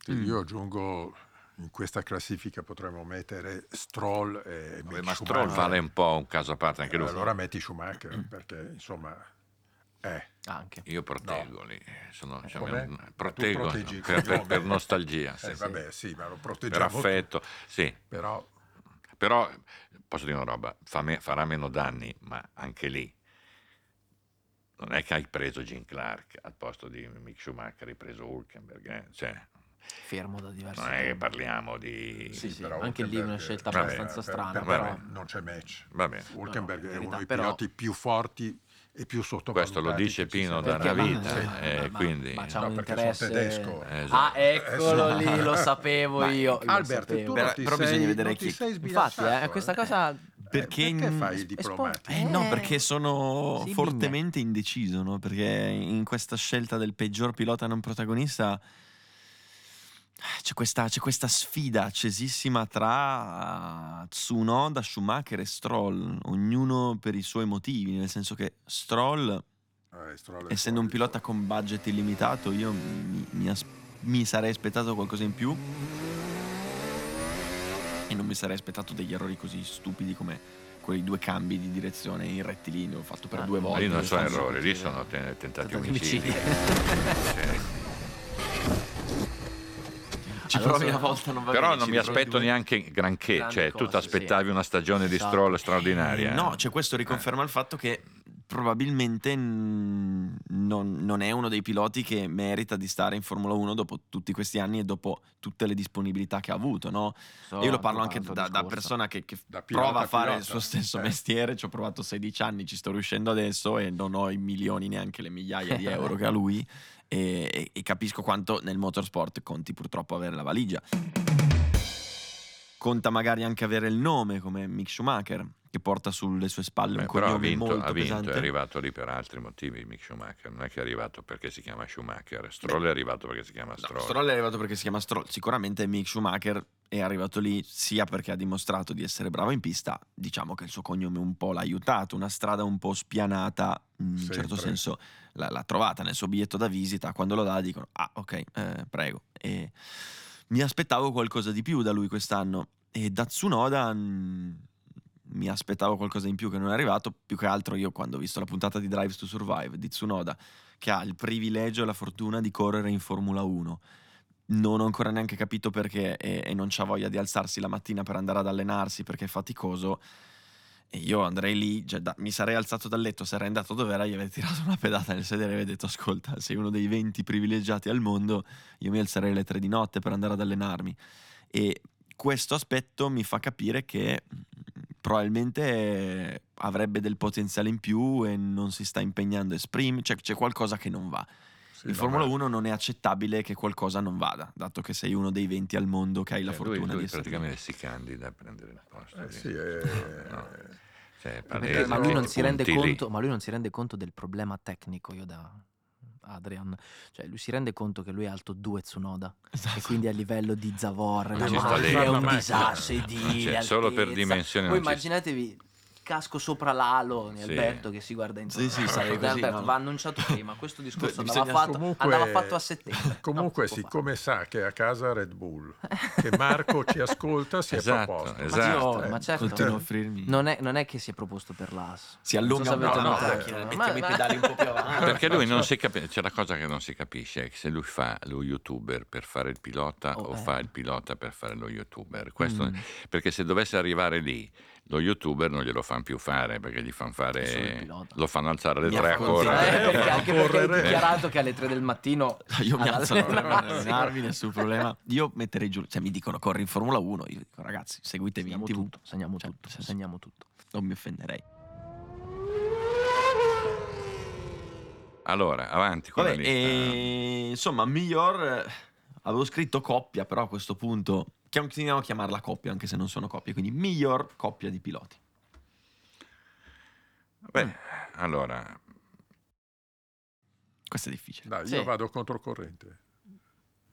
Io aggiungo, in questa classifica potremmo mettere Stroll e ma Stroll vale un po' un caso a parte anche lui. Allora metti Schumacher, perché insomma. Anche io proteggo lì, proteggo per nostalgia, vabbè, sì, ma lo proteggiamo per affetto, sì. Però posso dire una roba, farà meno danni, ma anche lì non è che hai preso Jim Clark al posto di Mick Schumacher, hai preso Hülkenberg, cioè fermo da diversi non è che parliamo di però anche lì è una scelta abbastanza strana, però non c'è match. Hülkenberg è uno dei piloti più forti e più sottovalutati. Questo lo dice Pino da una vita, quindi c'è un interesse tedesco. Eccolo lì, lo sapevo io. Albert, tu però bisogna vedere chi. Infatti, questa cosa perché fai il diplomatico? No, perché sono fortemente indeciso, no? Perché in questa scelta del peggior pilota non protagonista c'è questa sfida accesissima tra Tsunoda, Schumacher e Stroll, ognuno per i suoi motivi, nel senso che Stroll essendo un pilota con budget illimitato, io mi sarei aspettato qualcosa in più e non mi sarei aspettato degli errori così stupidi come quei due cambi di direzione in rettilineo fatto per 2 volte. Lì non sono errori, lì sono tentati omicidi. Allora, volta non va però bene, non mi aspetto neanche granché, cioè tu ti aspettavi una stagione di Stroll straordinaria. No, cioè questo riconferma il fatto che probabilmente non è uno dei piloti che merita di stare in Formula 1 dopo tutti questi anni e dopo tutte le disponibilità che ha avuto, no? Io lo parlo anche da persona che da prova a fare il suo stesso mestiere, ci ho provato 16 anni, ci sto riuscendo adesso e non ho i milioni, neanche le migliaia di euro che ha lui, e capisco quanto nel motorsport conti purtroppo avere la valigia. Conta magari anche avere il nome come Mick Schumacher, che porta sulle sue spalle un cognome molto pesante. È arrivato lì per altri motivi Mick Schumacher, non è che è arrivato perché si chiama Schumacher. Stroll è arrivato perché si chiama Stroll. Stroll è arrivato perché si chiama Stroll. Sicuramente Mick Schumacher è arrivato lì sia perché ha dimostrato di essere bravo in pista, diciamo che il suo cognome un po' l'ha aiutato, una strada un po' spianata in un certo senso l'ha trovata nel suo biglietto da visita, quando lo dà dicono prego. Mi aspettavo qualcosa di più da lui quest'anno E da Tsunoda mi aspettavo qualcosa in più che non è arrivato. Più che altro io, quando ho visto la puntata di Drive to Survive di Tsunoda, che ha il privilegio e la fortuna di correre in Formula 1, non ho ancora neanche capito perché e non c'ha voglia di alzarsi la mattina per andare ad allenarsi perché è faticoso, e io andrei lì, cioè, mi sarei alzato dal letto, sarei andato dov'era, gli avrei tirato una pedata nel sedere e avrei detto: ascolta, sei uno dei 20 privilegiati al mondo, io mi alzerei alle 3 di notte per andare ad allenarmi. E questo aspetto mi fa capire che probabilmente avrebbe del potenziale in più e non si sta impegnando a esprimere, cioè c'è qualcosa che non va. Sì, in Formula 1 non è accettabile che qualcosa non vada, dato che sei uno dei 20 al mondo che hai la fortuna di essere. Praticamente si candida a prendere la posta. No. Cioè, Perez, ma lui non si rende conto, ma lui non si rende conto del problema tecnico, io da Adrian, cioè lui si rende conto che lui è alto 2 Tsunoda, esatto, e quindi a livello di Zavor è un disastro edile, cioè, solo per dimensioni. Voi immaginatevi casco sopra l'alo di Alberto, sì, che si guarda intorno. Sì, sì, Alberto, no? Va annunciato prima, questo discorso andava fatto a settembre. Comunque, no, siccome sa che è a casa Red Bull, che Marco ci ascolta, si è proposto. Esatto. Ma certo, non è che si è proposto per l'AS. Si allunga un po', i pedali un po' più avanti. Perché lui non si capisce, c'è la cosa che non si capisce, è che se lui fa lo youtuber per fare il pilota o fa il pilota per fare lo youtuber. Perché se dovesse arrivare lì, lo youtuber non glielo fanno più fare, perché gli fanno fare, lo fanno alzare alle 3 a correre, perché anche correre, perché hai dichiarato che alle 3 del mattino io mi alzo a allenarmi, nessun problema. Io metterei giù, cioè mi dicono corri in Formula 1, io dico ragazzi seguitemi in TV, segniamo tutto, non mi offenderei. Allora avanti con la lista. Insomma, miglior avevo scritto coppia, però a questo punto continuiamo a chiamarla coppia, anche se non sono coppie, quindi miglior coppia di piloti. Beh, allora, questo è difficile. Dai, io vado controcorrente.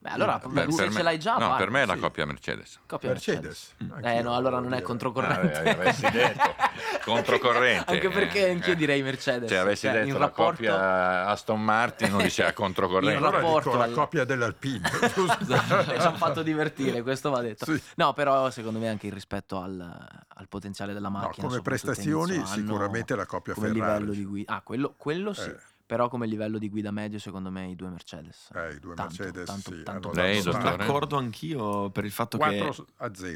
Beh, allora se ce l'hai già. No, per me è la coppia Mercedes. Coppia Mercedes. No, allora non è controcorrente. Avessi detto controcorrente. Anche perché anch'io direi Mercedes. Cioè, avessi detto la coppia Aston Martin, non diceva controcorrente. Allora dico la coppia dell'Alpine. Ci hanno fatto divertire, questo va detto. Sì. No, però secondo me anche il rispetto al potenziale della macchina. No, come prestazioni sicuramente la coppia Ferrari. Livello di guida. Ah, quello sì. Però come livello di guida medio secondo me i due Mercedes. I due Mercedes, tanto, sì. Tanto, lei, sono d'accordo anch'io per il fatto 4 che...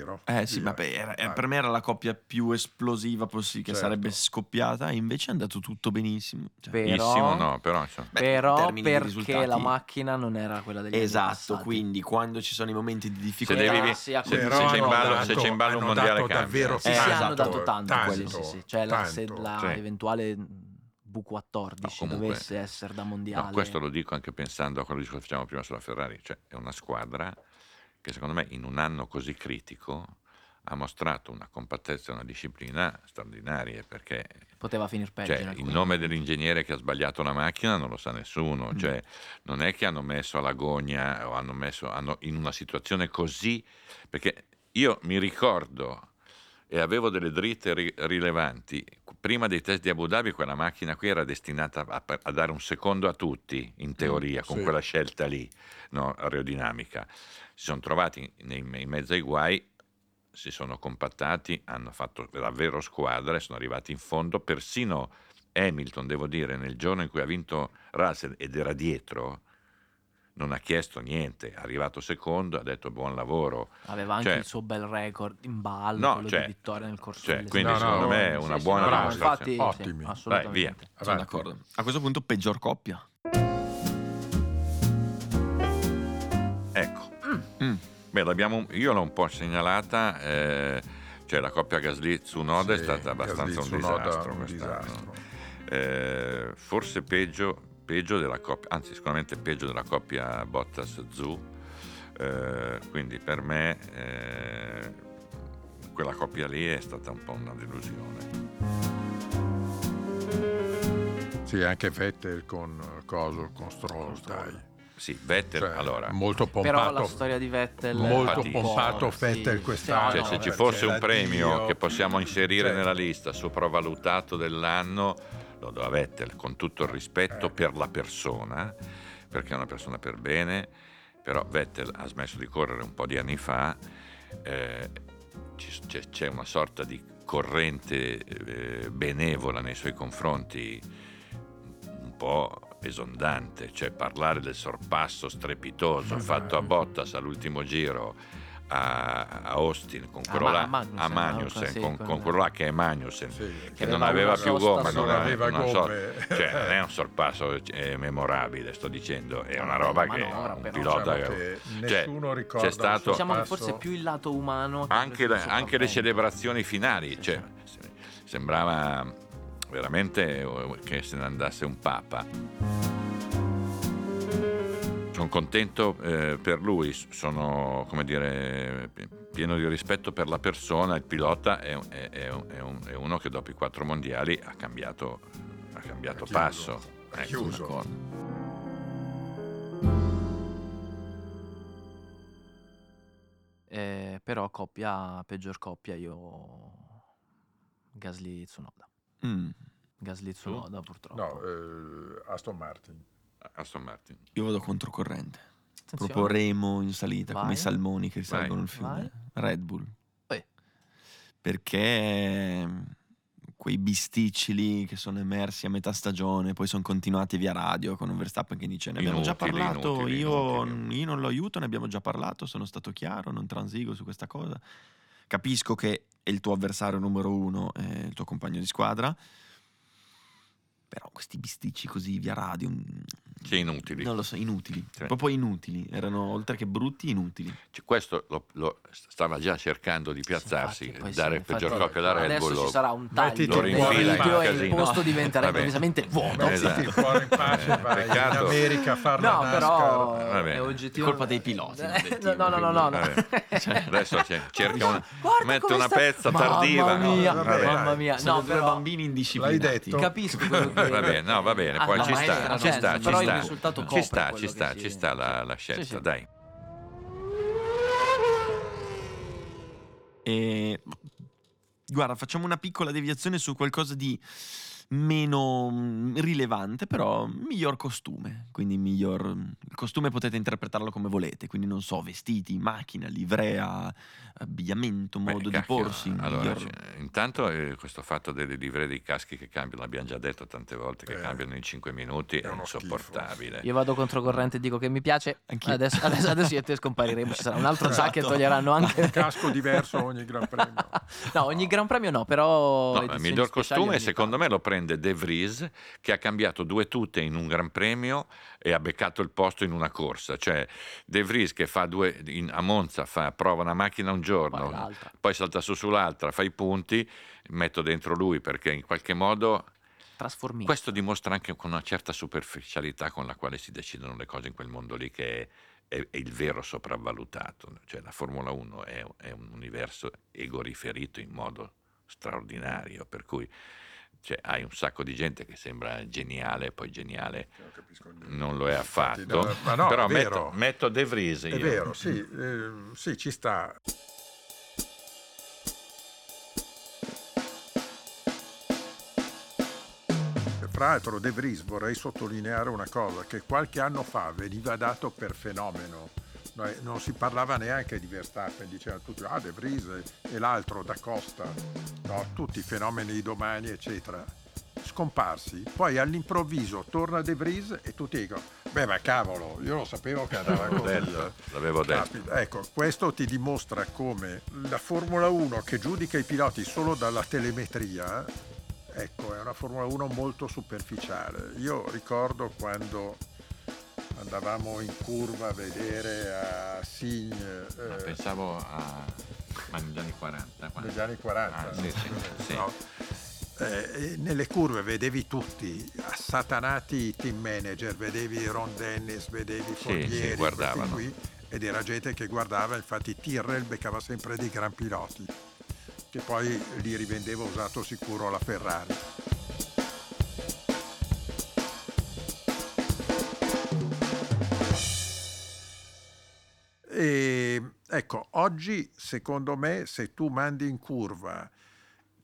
4-0. Sì, ma per me era la coppia più esplosiva possibile, che sarebbe scoppiata, e invece è andato tutto benissimo. Cioè, però perché la macchina non era quella degli anni passati. Quindi quando ci sono i momenti di difficoltà... Se c'è in ballo un mondiale cambia. Sì, hanno dato tanto quelli, sì. Cioè se la eventuale... V14 dovesse essere da mondiale. No, questo lo dico anche pensando a quello che facciamo prima sulla Ferrari, cioè è una squadra che secondo me in un anno così critico ha mostrato una compattezza e una disciplina straordinarie, perché poteva finir peggio. Cioè, il nome dell'ingegnere che ha sbagliato la macchina non lo sa nessuno, cioè non è che hanno messo all'agonia o hanno messo in una situazione così, perché io mi ricordo e avevo delle dritte rilevanti. Prima dei test di Abu Dhabi quella macchina qui era destinata a dare un secondo a tutti, in teoria, con quella scelta lì, no, aerodinamica. Si sono trovati in mezzo ai guai, si sono compattati, hanno fatto davvero squadra e sono arrivati in fondo. Persino Hamilton, devo dire, nel giorno in cui ha vinto Russell ed era dietro, non ha chiesto niente, è arrivato secondo, ha detto buon lavoro. Aveva anche il suo bel record in ballo, di vittoria nel corso delle quindi secondo me è una buona dimostrazione. Ottimi. Assolutamente. Vai, via. Sono d'accordo. A questo punto peggior coppia. Ecco. Beh, io l'ho un po' segnalata, cioè la coppia Gasly-Tsunoda è stata abbastanza un disastro. Forse peggio della coppia, anzi sicuramente peggio della coppia Bottas-Zhou, quindi per me quella coppia lì è stata un po' una delusione. Sì, anche Vettel con Stroll, dai. Sì, Vettel, cioè, allora molto pompato, però la storia di Vettel Vettel quest'anno, cioè, se ci fosse un premio che possiamo inserire nella lista sopravvalutato dell'anno, lo do a Vettel, con tutto il rispetto per la persona, perché è una persona per bene, però Vettel ha smesso di correre un po' di anni fa, c'è una sorta di corrente benevola nei suoi confronti un po' esondante, cioè parlare del sorpasso strepitoso fatto a Bottas all'ultimo giro a Austin con quello là, a Magnussen, sì, con quello là che è Magnussen, sì, che non aveva più gomma, cioè non è un sorpasso memorabile, sto dicendo, è una roba che un pilota, diciamo, che nessuno ricorda, c'è stato, diciamo che forse è più il lato umano che anche le celebrazioni finali, sì, cioè, sembrava veramente che se ne andasse un papa. Sono contento per lui, sono, come dire, pieno di rispetto per la persona. Il pilota è uno che dopo i 4 mondiali ha cambiato passo. Ha chiuso. Ecco, però peggior coppia io Gasly Tsunoda. Gasly Tsunoda purtroppo. No, Aston Martin. Io vado controcorrente. Attenzione. Proporremo in salita, vai, come i salmoni che risalgono il fiume. Vai. Red Bull. Vai. Perché quei bisticci lì che sono emersi a metà stagione, poi sono continuati via radio con un Verstappen che dice: ne abbiamo già parlato, io non lo aiuto, ne abbiamo già parlato, sono stato chiaro, non transigo su questa cosa. Capisco che è il tuo avversario numero 1, è il tuo compagno di squadra, però questi bisticci così via radio, sì, inutili, non lo so, inutili, sì, proprio inutili, erano oltre che brutti inutili, cioè, questo lo stava già cercando di piazzarsi, sì, infatti, dare il peggior coppia alla Red Bull, adesso ci sarà un taglio, il posto diventerà improvvisamente vuoto, esatto, fuori in pace, vai in America a fare la Nascar, è oggettivo, colpa dei piloti, no. Cioè, adesso cerca una, mette una pezza tardiva, mamma mia, no, per bambini indisciplinati, capisco. Va bene, no, va bene, poi ci sta la scelta, sì. Dai. Guarda, facciamo una piccola deviazione su qualcosa di meno rilevante, però miglior costume, quindi il costume potete interpretarlo come volete, quindi non so, vestiti, macchina, livrea, abbigliamento, modo di porsi. Allora, intanto questo fatto delle livree, dei caschi che cambiano, l'abbiamo già detto tante volte, che cambiano in 5 minuti è insopportabile. Io vado controcorrente e dico che mi piace, adesso io e te scompariremo, ci sarà un altro già che toglieranno anche un casco diverso ogni Gran Premio. No, ogni Gran Premio no, però il miglior costume secondo me lo prende De Vries, che ha cambiato 2 tute in un Gran Premio e ha beccato il posto in una corsa, cioè De Vries che fa a Monza prova una macchina un giorno, poi salta su sull'altra, fa i punti, metto dentro lui, perché in qualche modo questo dimostra anche con una certa superficialità con la quale si decidono le cose in quel mondo lì, che è il vero sopravvalutato, cioè la Formula 1 è un universo egoriferito in modo straordinario, per cui cioè, hai un sacco di gente che sembra geniale, poi geniale non lo è affatto. Ma no, però metto De Vries. È vero, sì, ci sta. Tra l'altro De Vries, vorrei sottolineare una cosa, che qualche anno fa veniva dato per fenomeno. Non si parlava neanche di Verstappen, dicevano tutti De Vries e l'altro da Costa, no, tutti i fenomeni di domani eccetera, scomparsi, poi all'improvviso torna De Vries e tutti dicono ma cavolo, io lo sapevo che andava così, l'avevo detto. Ecco, questo ti dimostra come la Formula 1, che giudica i piloti solo dalla telemetria, ecco, è una Formula 1 molto superficiale. Io ricordo quando andavamo in curva a vedere a Sign, pensavo a negli anni 40. Ah, sì. No? Nelle curve vedevi tutti assatanati i team manager, vedevi Ron Dennis, vedevi Foglieri, questi qui, ed era gente che guardava. Infatti Tyrrell beccava sempre dei gran piloti che poi li rivendeva usato sicuro alla Ferrari. E ecco, oggi secondo me, se tu mandi in curva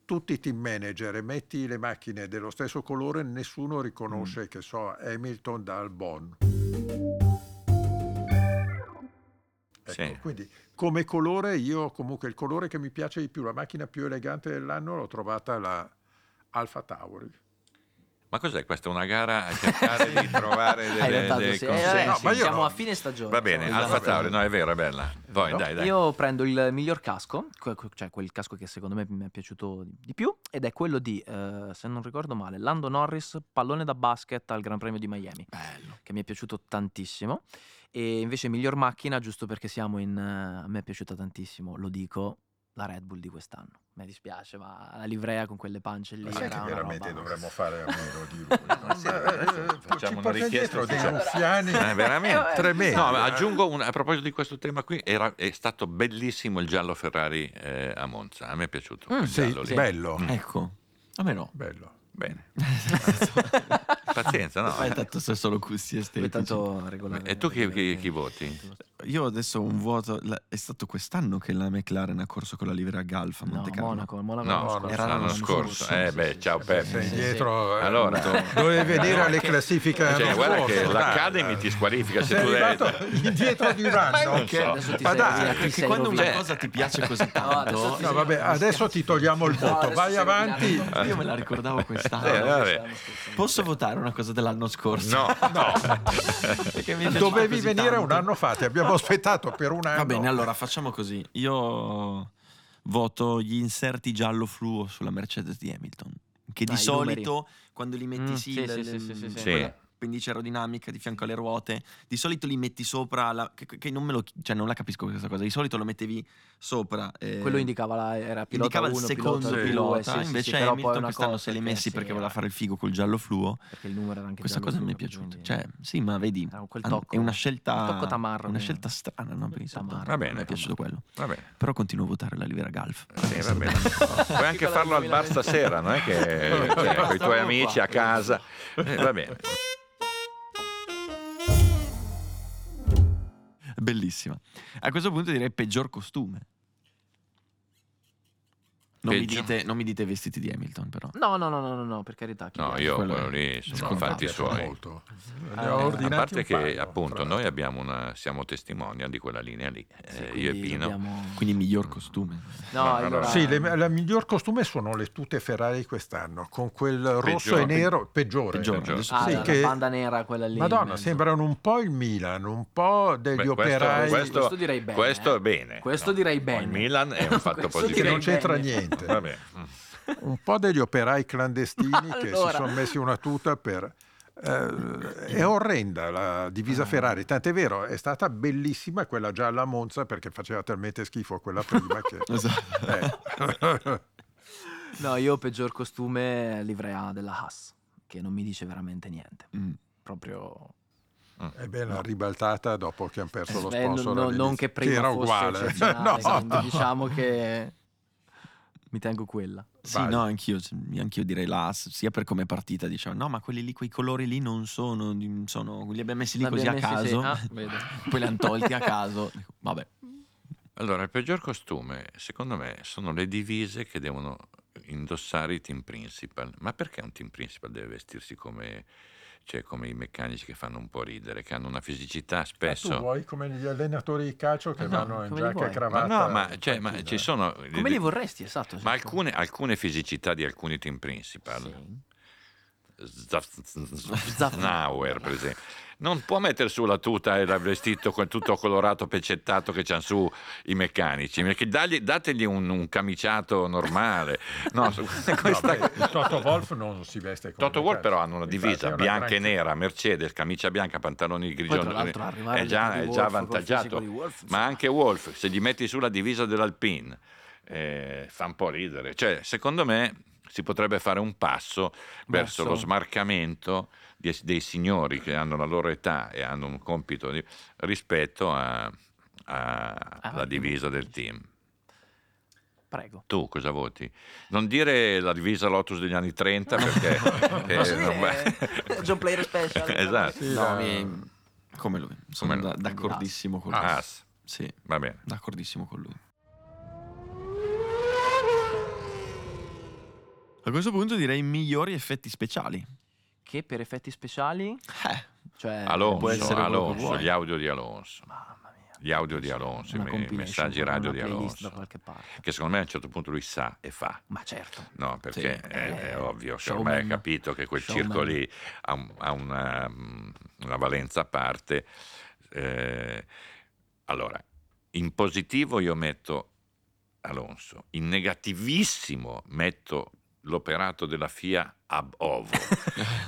tutti i team manager e metti le macchine dello stesso colore, nessuno riconosce che so Hamilton da Albon. Ecco, sì. Quindi come colore, io comunque il colore che mi piace di più, la macchina più elegante dell'anno, l'ho trovata la Alfa Tauri. Ma cos'è questa? Una gara a cercare di trovare delle sì. No, siamo a fine stagione. Va bene, Alfa Tauri, no, è vero, è bella. Poi, no. Dai. Io prendo il miglior casco, cioè quel casco che secondo me mi è piaciuto di più, ed è quello di, se non ricordo male, Lando Norris, pallone da basket al Gran Premio di Miami. Bello. Che mi è piaciuto tantissimo. E invece miglior macchina, giusto perché siamo in... a me è piaciuta tantissimo, lo dico, la Red Bull di quest'anno. Mi dispiace, ma la livrea con quelle pance lì. Ma era veramente roba, dovremmo fare a meno di lui. Facciamo una richiesta dei ruffiani. Veramente tremendo. No, aggiungo a proposito di questo tema qui, è stato bellissimo il giallo Ferrari a Monza. A me è piaciuto. Sì, bello. Ecco. A me no. Bello. Bene. Pazienza, no? Tanto se solo gusti estetici. E tu chi voti? Io adesso ho un vuoto. È stato quest'anno che la McLaren ha corso con la livrea Galfa a Monte Carlo? No, era l'anno scorso. Ciao Peppe. Indietro. Allora, dovevi vedere alle classifiche. Cioè, guarda che l'Academy ti squalifica se tu devi. Indietro di un anno. Ma dai, perché quando una cosa ti piace così tanto. No, vabbè, adesso ti togliamo il voto. Vai avanti. Io me la ricordavo quest'anno. Posso votare una cosa dell'anno scorso? No. Dovevi venire un anno fa, ti abbiamo aspettato per un anno. Va bene, allora facciamo così. Io voto gli inserti giallo fluo sulla Mercedes di Hamilton, che di solito numeri, quando li metti pendice aerodinamica di fianco alle ruote, di solito li metti sopra che non me lo, cioè non la capisco questa cosa. Di solito lo mettevi sopra, quello indicava era pilota, indicava uno, il secondo pilota. Invece Hamilton quest'anno se li messi perché voleva fare il figo col giallo fluo, perché il numero era anche questa cosa mi è piaciuta, cioè sì, ma vedi, è una scelta, un tocco tamarro, una scelta strana, no? Va bene, mi è piaciuto quello, va bene. Però continuo a votare la livrea Galf. Va bene, puoi anche farlo al bar stasera, non è che con i tuoi amici a casa, va bene. Bellissima. A questo punto direi peggior costume. Non mi dite vestiti di Hamilton, però. No, per carità. No, io quello lì sono fatti suoi. Molto. A parte che panno, appunto noi abbiamo siamo testimonia di quella linea lì. Sì, io e Pino. Quindi miglior costume. Allora... Sì, la miglior costume sono le tute Ferrari quest'anno, con quel rosso e nero peggiore. La banda nera quella lì. Madonna, sembrano un po' il Milan, un po' degli operai. Questo direi bene. Questo è bene. Questo direi bene. Il Milan è un fatto positivo. Non c'entra niente. Vabbè. Un po' degli operai clandestini che si sono messi una tuta per... è orrenda la divisa Ferrari, tant'è vero, è stata bellissima quella gialla a Monza perché faceva talmente schifo quella prima che... No, io peggior costume livrea della Haas, che non mi dice veramente niente. Proprio... È bella ribaltata dopo che hanno perso lo sponsor. Non che prima che era uguale. No. Diciamo che... mi tengo quella. Sì, no, anch'io direi la sia per come è partita, diciamo. No, ma quelli lì, quei colori lì non sono li abbiamo messi lì così a caso. Poi li hanno tolti a caso. Vabbè. Allora, il peggior costume, secondo me, sono le divise che devono indossare i team principal. Ma perché un team principal deve vestirsi come i meccanici che fanno un po' ridere, che hanno una fisicità spesso. Ma tu vuoi come gli allenatori di calcio che vanno in giacca e cravatta? Ma ci sono. Come li vorresti, esatto. Ma alcune fisicità di alcuni team principal. Sì. Zafnauer, per esempio, non può mettere su la tuta e il vestito con tutto colorato, peccettato che c'hanno su i meccanici, perché dategli un camiciato normale. Toto Wolff non si veste come Toto Wolff, però hanno una divisa bianca e nera, Mercedes, camicia bianca, pantaloni grigioni, è già avvantaggiato. Ma anche Wolff, se gli metti su la divisa dell'Alpine, fa un po' ridere, cioè secondo me si potrebbe fare un passo verso lo smarcamento dei signori che hanno la loro età e hanno un compito rispetto alla divisa del team. Prego. Tu cosa voti? Non dire la divisa Lotus degli anni 30 perché John Player Special. Esatto. Come lui. Sono d'accordissimo con lui. Sì, va bene. D'accordissimo con lui. A questo punto direi migliori effetti speciali. Che per effetti speciali? Cioè, Alonso, gli audio di Alonso. Mamma mia. gli audio di Alonso, i messaggi radio di Alonso, che secondo me a un certo punto lui sa e fa. Ma certo. No, perché sì, è ovvio, ormai ha capito che quel circo lì ha una valenza a parte. Allora, in positivo io metto Alonso, in negativissimo metto l'operato della FIA ab ovo,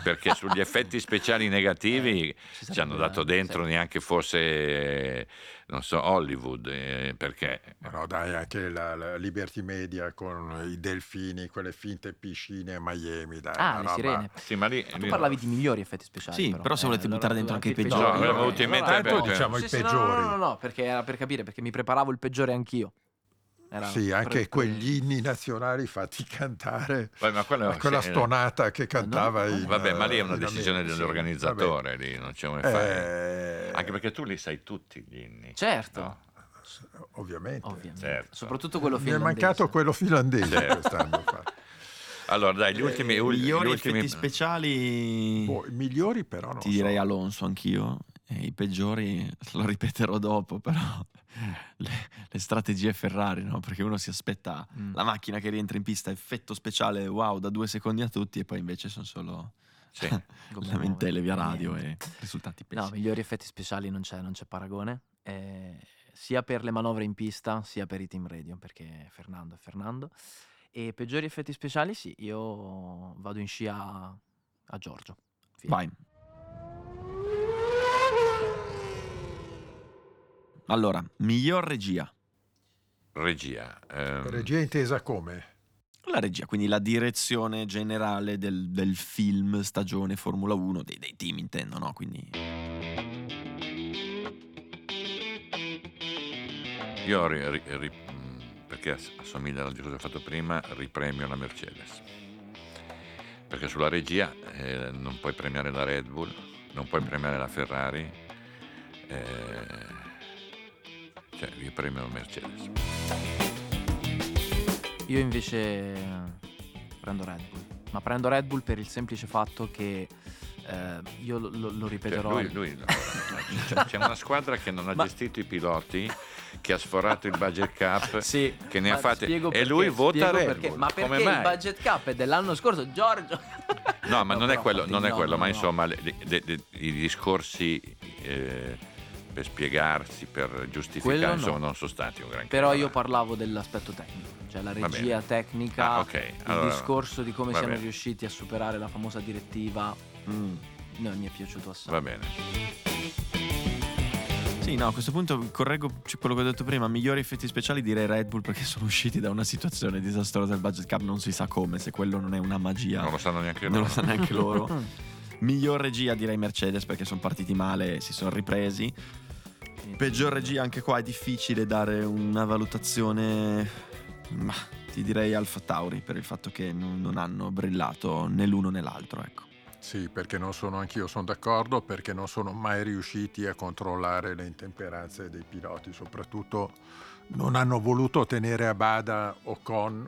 perché sugli effetti speciali negativi ci hanno dato dentro neanche forse, non so, Hollywood, perché... No, dai, anche la Liberty Media con i delfini, quelle finte piscine a Miami, dai. Ah, le sirene. Sì, ma lì, tu parlavi di migliori effetti speciali. Sì, però se volete buttare dentro anche i peggiori. No, avevo avuto in mente diciamo i peggiori. No, perché era per capire, perché mi preparavo il peggiore anch'io. Era sì, anche quegli inni nazionali fatti cantare. Beh, ma quella stonata che cantava in, vabbè, ma lì è una decisione dell'organizzatore, lì non c'è come fare. Anche perché tu li sai tutti gli inni. Certo. No? Ovviamente. Certo. Soprattutto quello finlandese. Mi è mancato quello finlandese quest'anno qua. Allora dai, gli ultimi effetti speciali. I migliori però non ti direi Alonso anch'io. I peggiori lo ripeterò dopo, però le strategie Ferrari, no? Perché uno si aspetta la macchina che rientra in pista, effetto speciale, wow, da 2 secondi a tutti, e poi invece sono solo lamentele via radio e risultati pessimi. No, migliori effetti speciali non c'è paragone, sia per le manovre in pista sia per i team radio, perché Fernando. E peggiori effetti speciali, sì, io vado in scia a Giorgio. Fine. Vai. Allora, miglior regia. Regia intesa come? La regia, quindi la direzione generale del film stagione Formula 1, dei team intendo, no? Quindi io perché assomiglia alla discussione che ho fatto prima, ripremio la Mercedes. Perché sulla regia non puoi premiare la Red Bull, non puoi premiare la Ferrari, cioè vi premio Mercedes. Io invece prendo Red Bull, ma prendo Red Bull per il semplice fatto che io lo ripeterò, cioè lui no. C'è una squadra che non ha gestito i piloti, che ha sforato il budget cap, sì, che ne ha fatte, e lui vota Red Bull perché, ma perché come mai? Il budget cap è dell'anno scorso, Giorgio. No, ma non è quello, ma insomma i discorsi per spiegarsi, per giustificare, insomma, non sono stati un gran caso. Però io parlavo dell'aspetto tecnico, cioè la regia tecnica, allora, il discorso di come siamo riusciti a superare la famosa direttiva, non mi è piaciuto assai. Va bene. Sì, no, a questo punto correggo quello che ho detto prima, migliori effetti speciali direi Red Bull, perché sono usciti da una situazione disastrosa del budget cap, non si sa come, se quello non è una magia. Non lo sanno neanche loro. Miglior regia direi Mercedes, perché sono partiti male e si sono ripresi. Peggior regia, anche qua è difficile dare una valutazione, ma ti direi Alfa Tauri, per il fatto che non hanno brillato né l'uno né l'altro, ecco. Sì, perché non sono, anch'io sono d'accordo, perché non sono mai riusciti a controllare le intemperanze dei piloti, soprattutto non hanno voluto tenere a bada Ocon,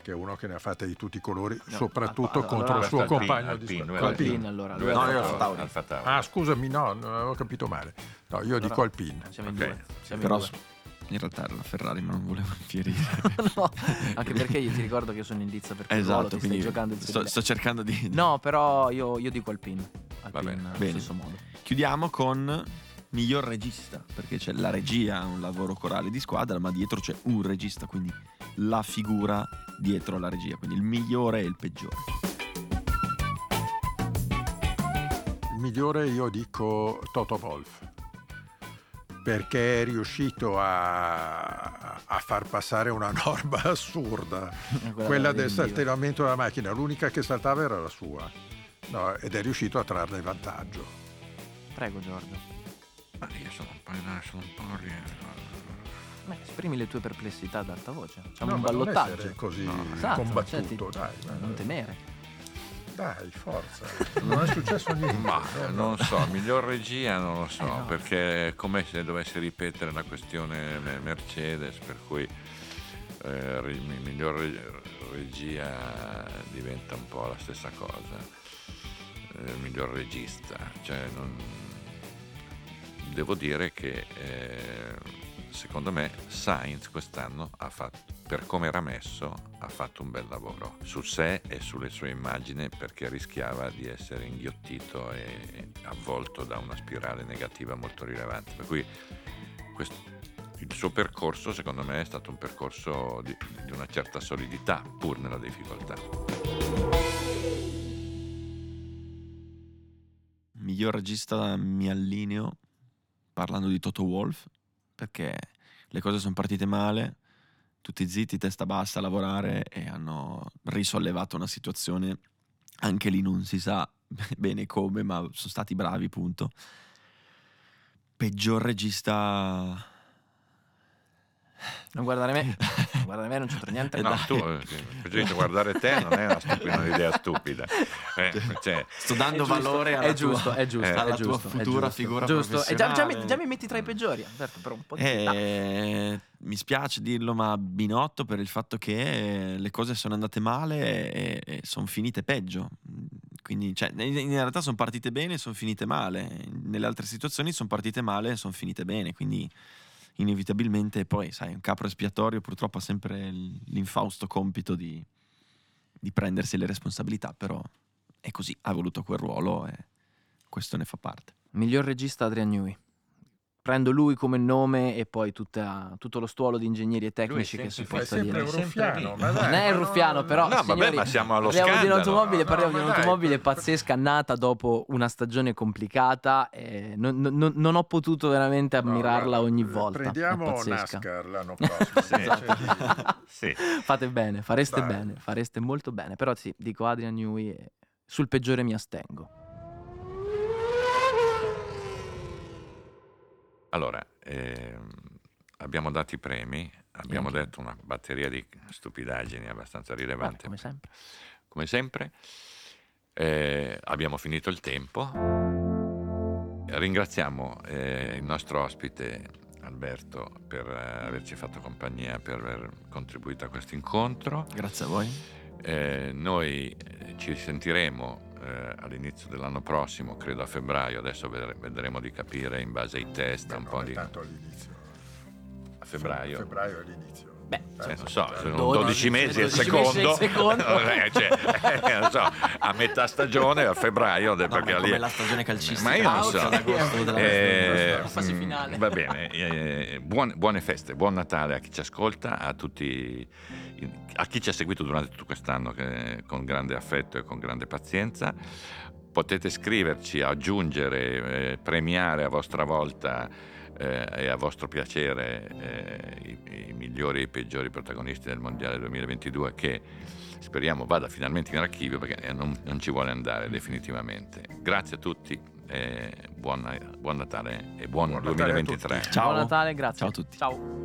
che è uno che ne ha fatte di tutti i colori, soprattutto contro il suo compagno di Alpine. Allora, Alfa Tauri. Ah, scusami, no, avevo capito male. No, io dico Alpine. Siamo in due. Però in realtà la Ferrari non volevo infierire. No, anche perché io ti ricordo che io sono in lizza per quello, ti stai giocando il sedile. Sto cercando di... No, però io dico Alpine. Alpine, stesso modo. Chiudiamo con miglior regista, perché c'è la regia, un lavoro corale di squadra, ma dietro c'è un regista, quindi la figura dietro la regia, quindi il migliore e il peggiore. Il migliore io dico Toto Wolff, perché è riuscito a far passare una norma assurda, quella del saltellamento della macchina, l'unica che saltava era la sua, ed è riuscito a trarne vantaggio. Prego Giorgio. Ma io sono un po' esprimi le tue perplessità ad alta voce. Facciamo un ballottaggio. Non essere così combattuto, cioè, dai. Non temere. Dai, forza. Non è successo niente. Ma non so, miglior regia non lo so, perché è come se dovessi ripetere la questione Mercedes, per cui miglior regia diventa un po' la stessa cosa. Miglior regista, cioè non... devo dire che secondo me Sainz quest'anno ha fatto, per come era messo, ha fatto un bel lavoro su sé e sulle sue immagini, perché rischiava di essere inghiottito e avvolto da una spirale negativa molto rilevante, per cui il suo percorso secondo me è stato un percorso di una certa solidità pur nella difficoltà. Miglior regista mi allineo parlando di Toto Wolff, perché le cose sono partite male, tutti zitti, testa bassa a lavorare, e hanno risollevato una situazione, anche lì non si sa bene come, ma sono stati bravi, punto. Peggior regista... Non guardare me, non c'entra niente. No, tu preferisci guardare te, non è un'idea stupida. Cioè, sto dando valore alla tua futura figura professionale. Già mi metti tra i peggiori, Alberto, per un po' di mi spiace dirlo, ma Binotto, per il fatto che le cose sono andate male e sono finite peggio. Quindi, cioè, in realtà sono partite bene e sono finite male. Nelle altre situazioni sono partite male e sono finite bene, quindi inevitabilmente poi, sai, un capro espiatorio purtroppo ha sempre l'infausto compito di prendersi le responsabilità, però è così, ha voluto quel ruolo e questo ne fa parte. Miglior regista Adrian Newey, prendo lui come nome e poi tutto lo stuolo di ingegneri e tecnici che si porta dietro. Lui è ruffiano, ma dai, non è il ruffiano, però no, signori, vabbè, ma siamo allo parliamo scandalo, parliamo di un'automobile pazzesca, nata dopo una stagione complicata, non ho potuto veramente ammirarla ogni volta. Prendiamo Nascar l'anno prossimo. Fate bene, fareste molto bene, però sì, dico Adrian Newey e sul peggiore mi astengo. Allora, abbiamo dato i premi, abbiamo detto una batteria di stupidaggini abbastanza rilevante. Come sempre. Abbiamo finito il tempo. Ringraziamo il nostro ospite Alberto per averci fatto compagnia, per aver contribuito a questo incontro. Grazie a voi. Noi ci sentiremo all'inizio dell'anno prossimo, credo a febbraio, adesso vedremo di capire in base ai test. Tanto all'inizio. A febbraio. Febbraio all'inizio. Beh, non so, sono 12 mesi al secondo, non so, a metà stagione, a febbraio, perché ma come la stagione calcistica. Ma io non so. Fase finale. Va bene, buone feste, buon Natale a chi ci ascolta, a tutti, a chi ci ha seguito durante tutto quest'anno con grande affetto e con grande pazienza. Potete scriverci, aggiungere, premiare a vostra volta e a vostro piacere i migliori e i peggiori protagonisti del Mondiale 2022, che speriamo vada finalmente in archivio, perché non ci vuole andare definitivamente. Grazie a tutti, buon Natale e buon 2023. Ciao. Buon Natale, grazie. Ciao a tutti. Ciao.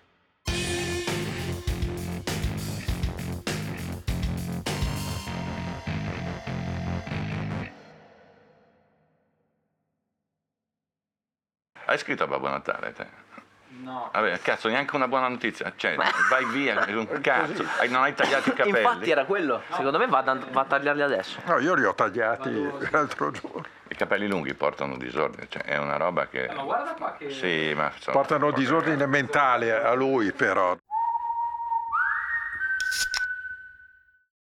Hai scritto a Babbo Natale te? No. Vabbè, cazzo, neanche una buona notizia. Cioè, vai via, un cazzo. Non hai tagliato i capelli. Infatti era quello. No. Secondo me va a tagliarli adesso. No, io li ho tagliati l'altro giorno. I capelli lunghi portano disordine, cioè è una roba che... Ma guarda qua che... Sì, ma... Portano disordine mentale a lui, però.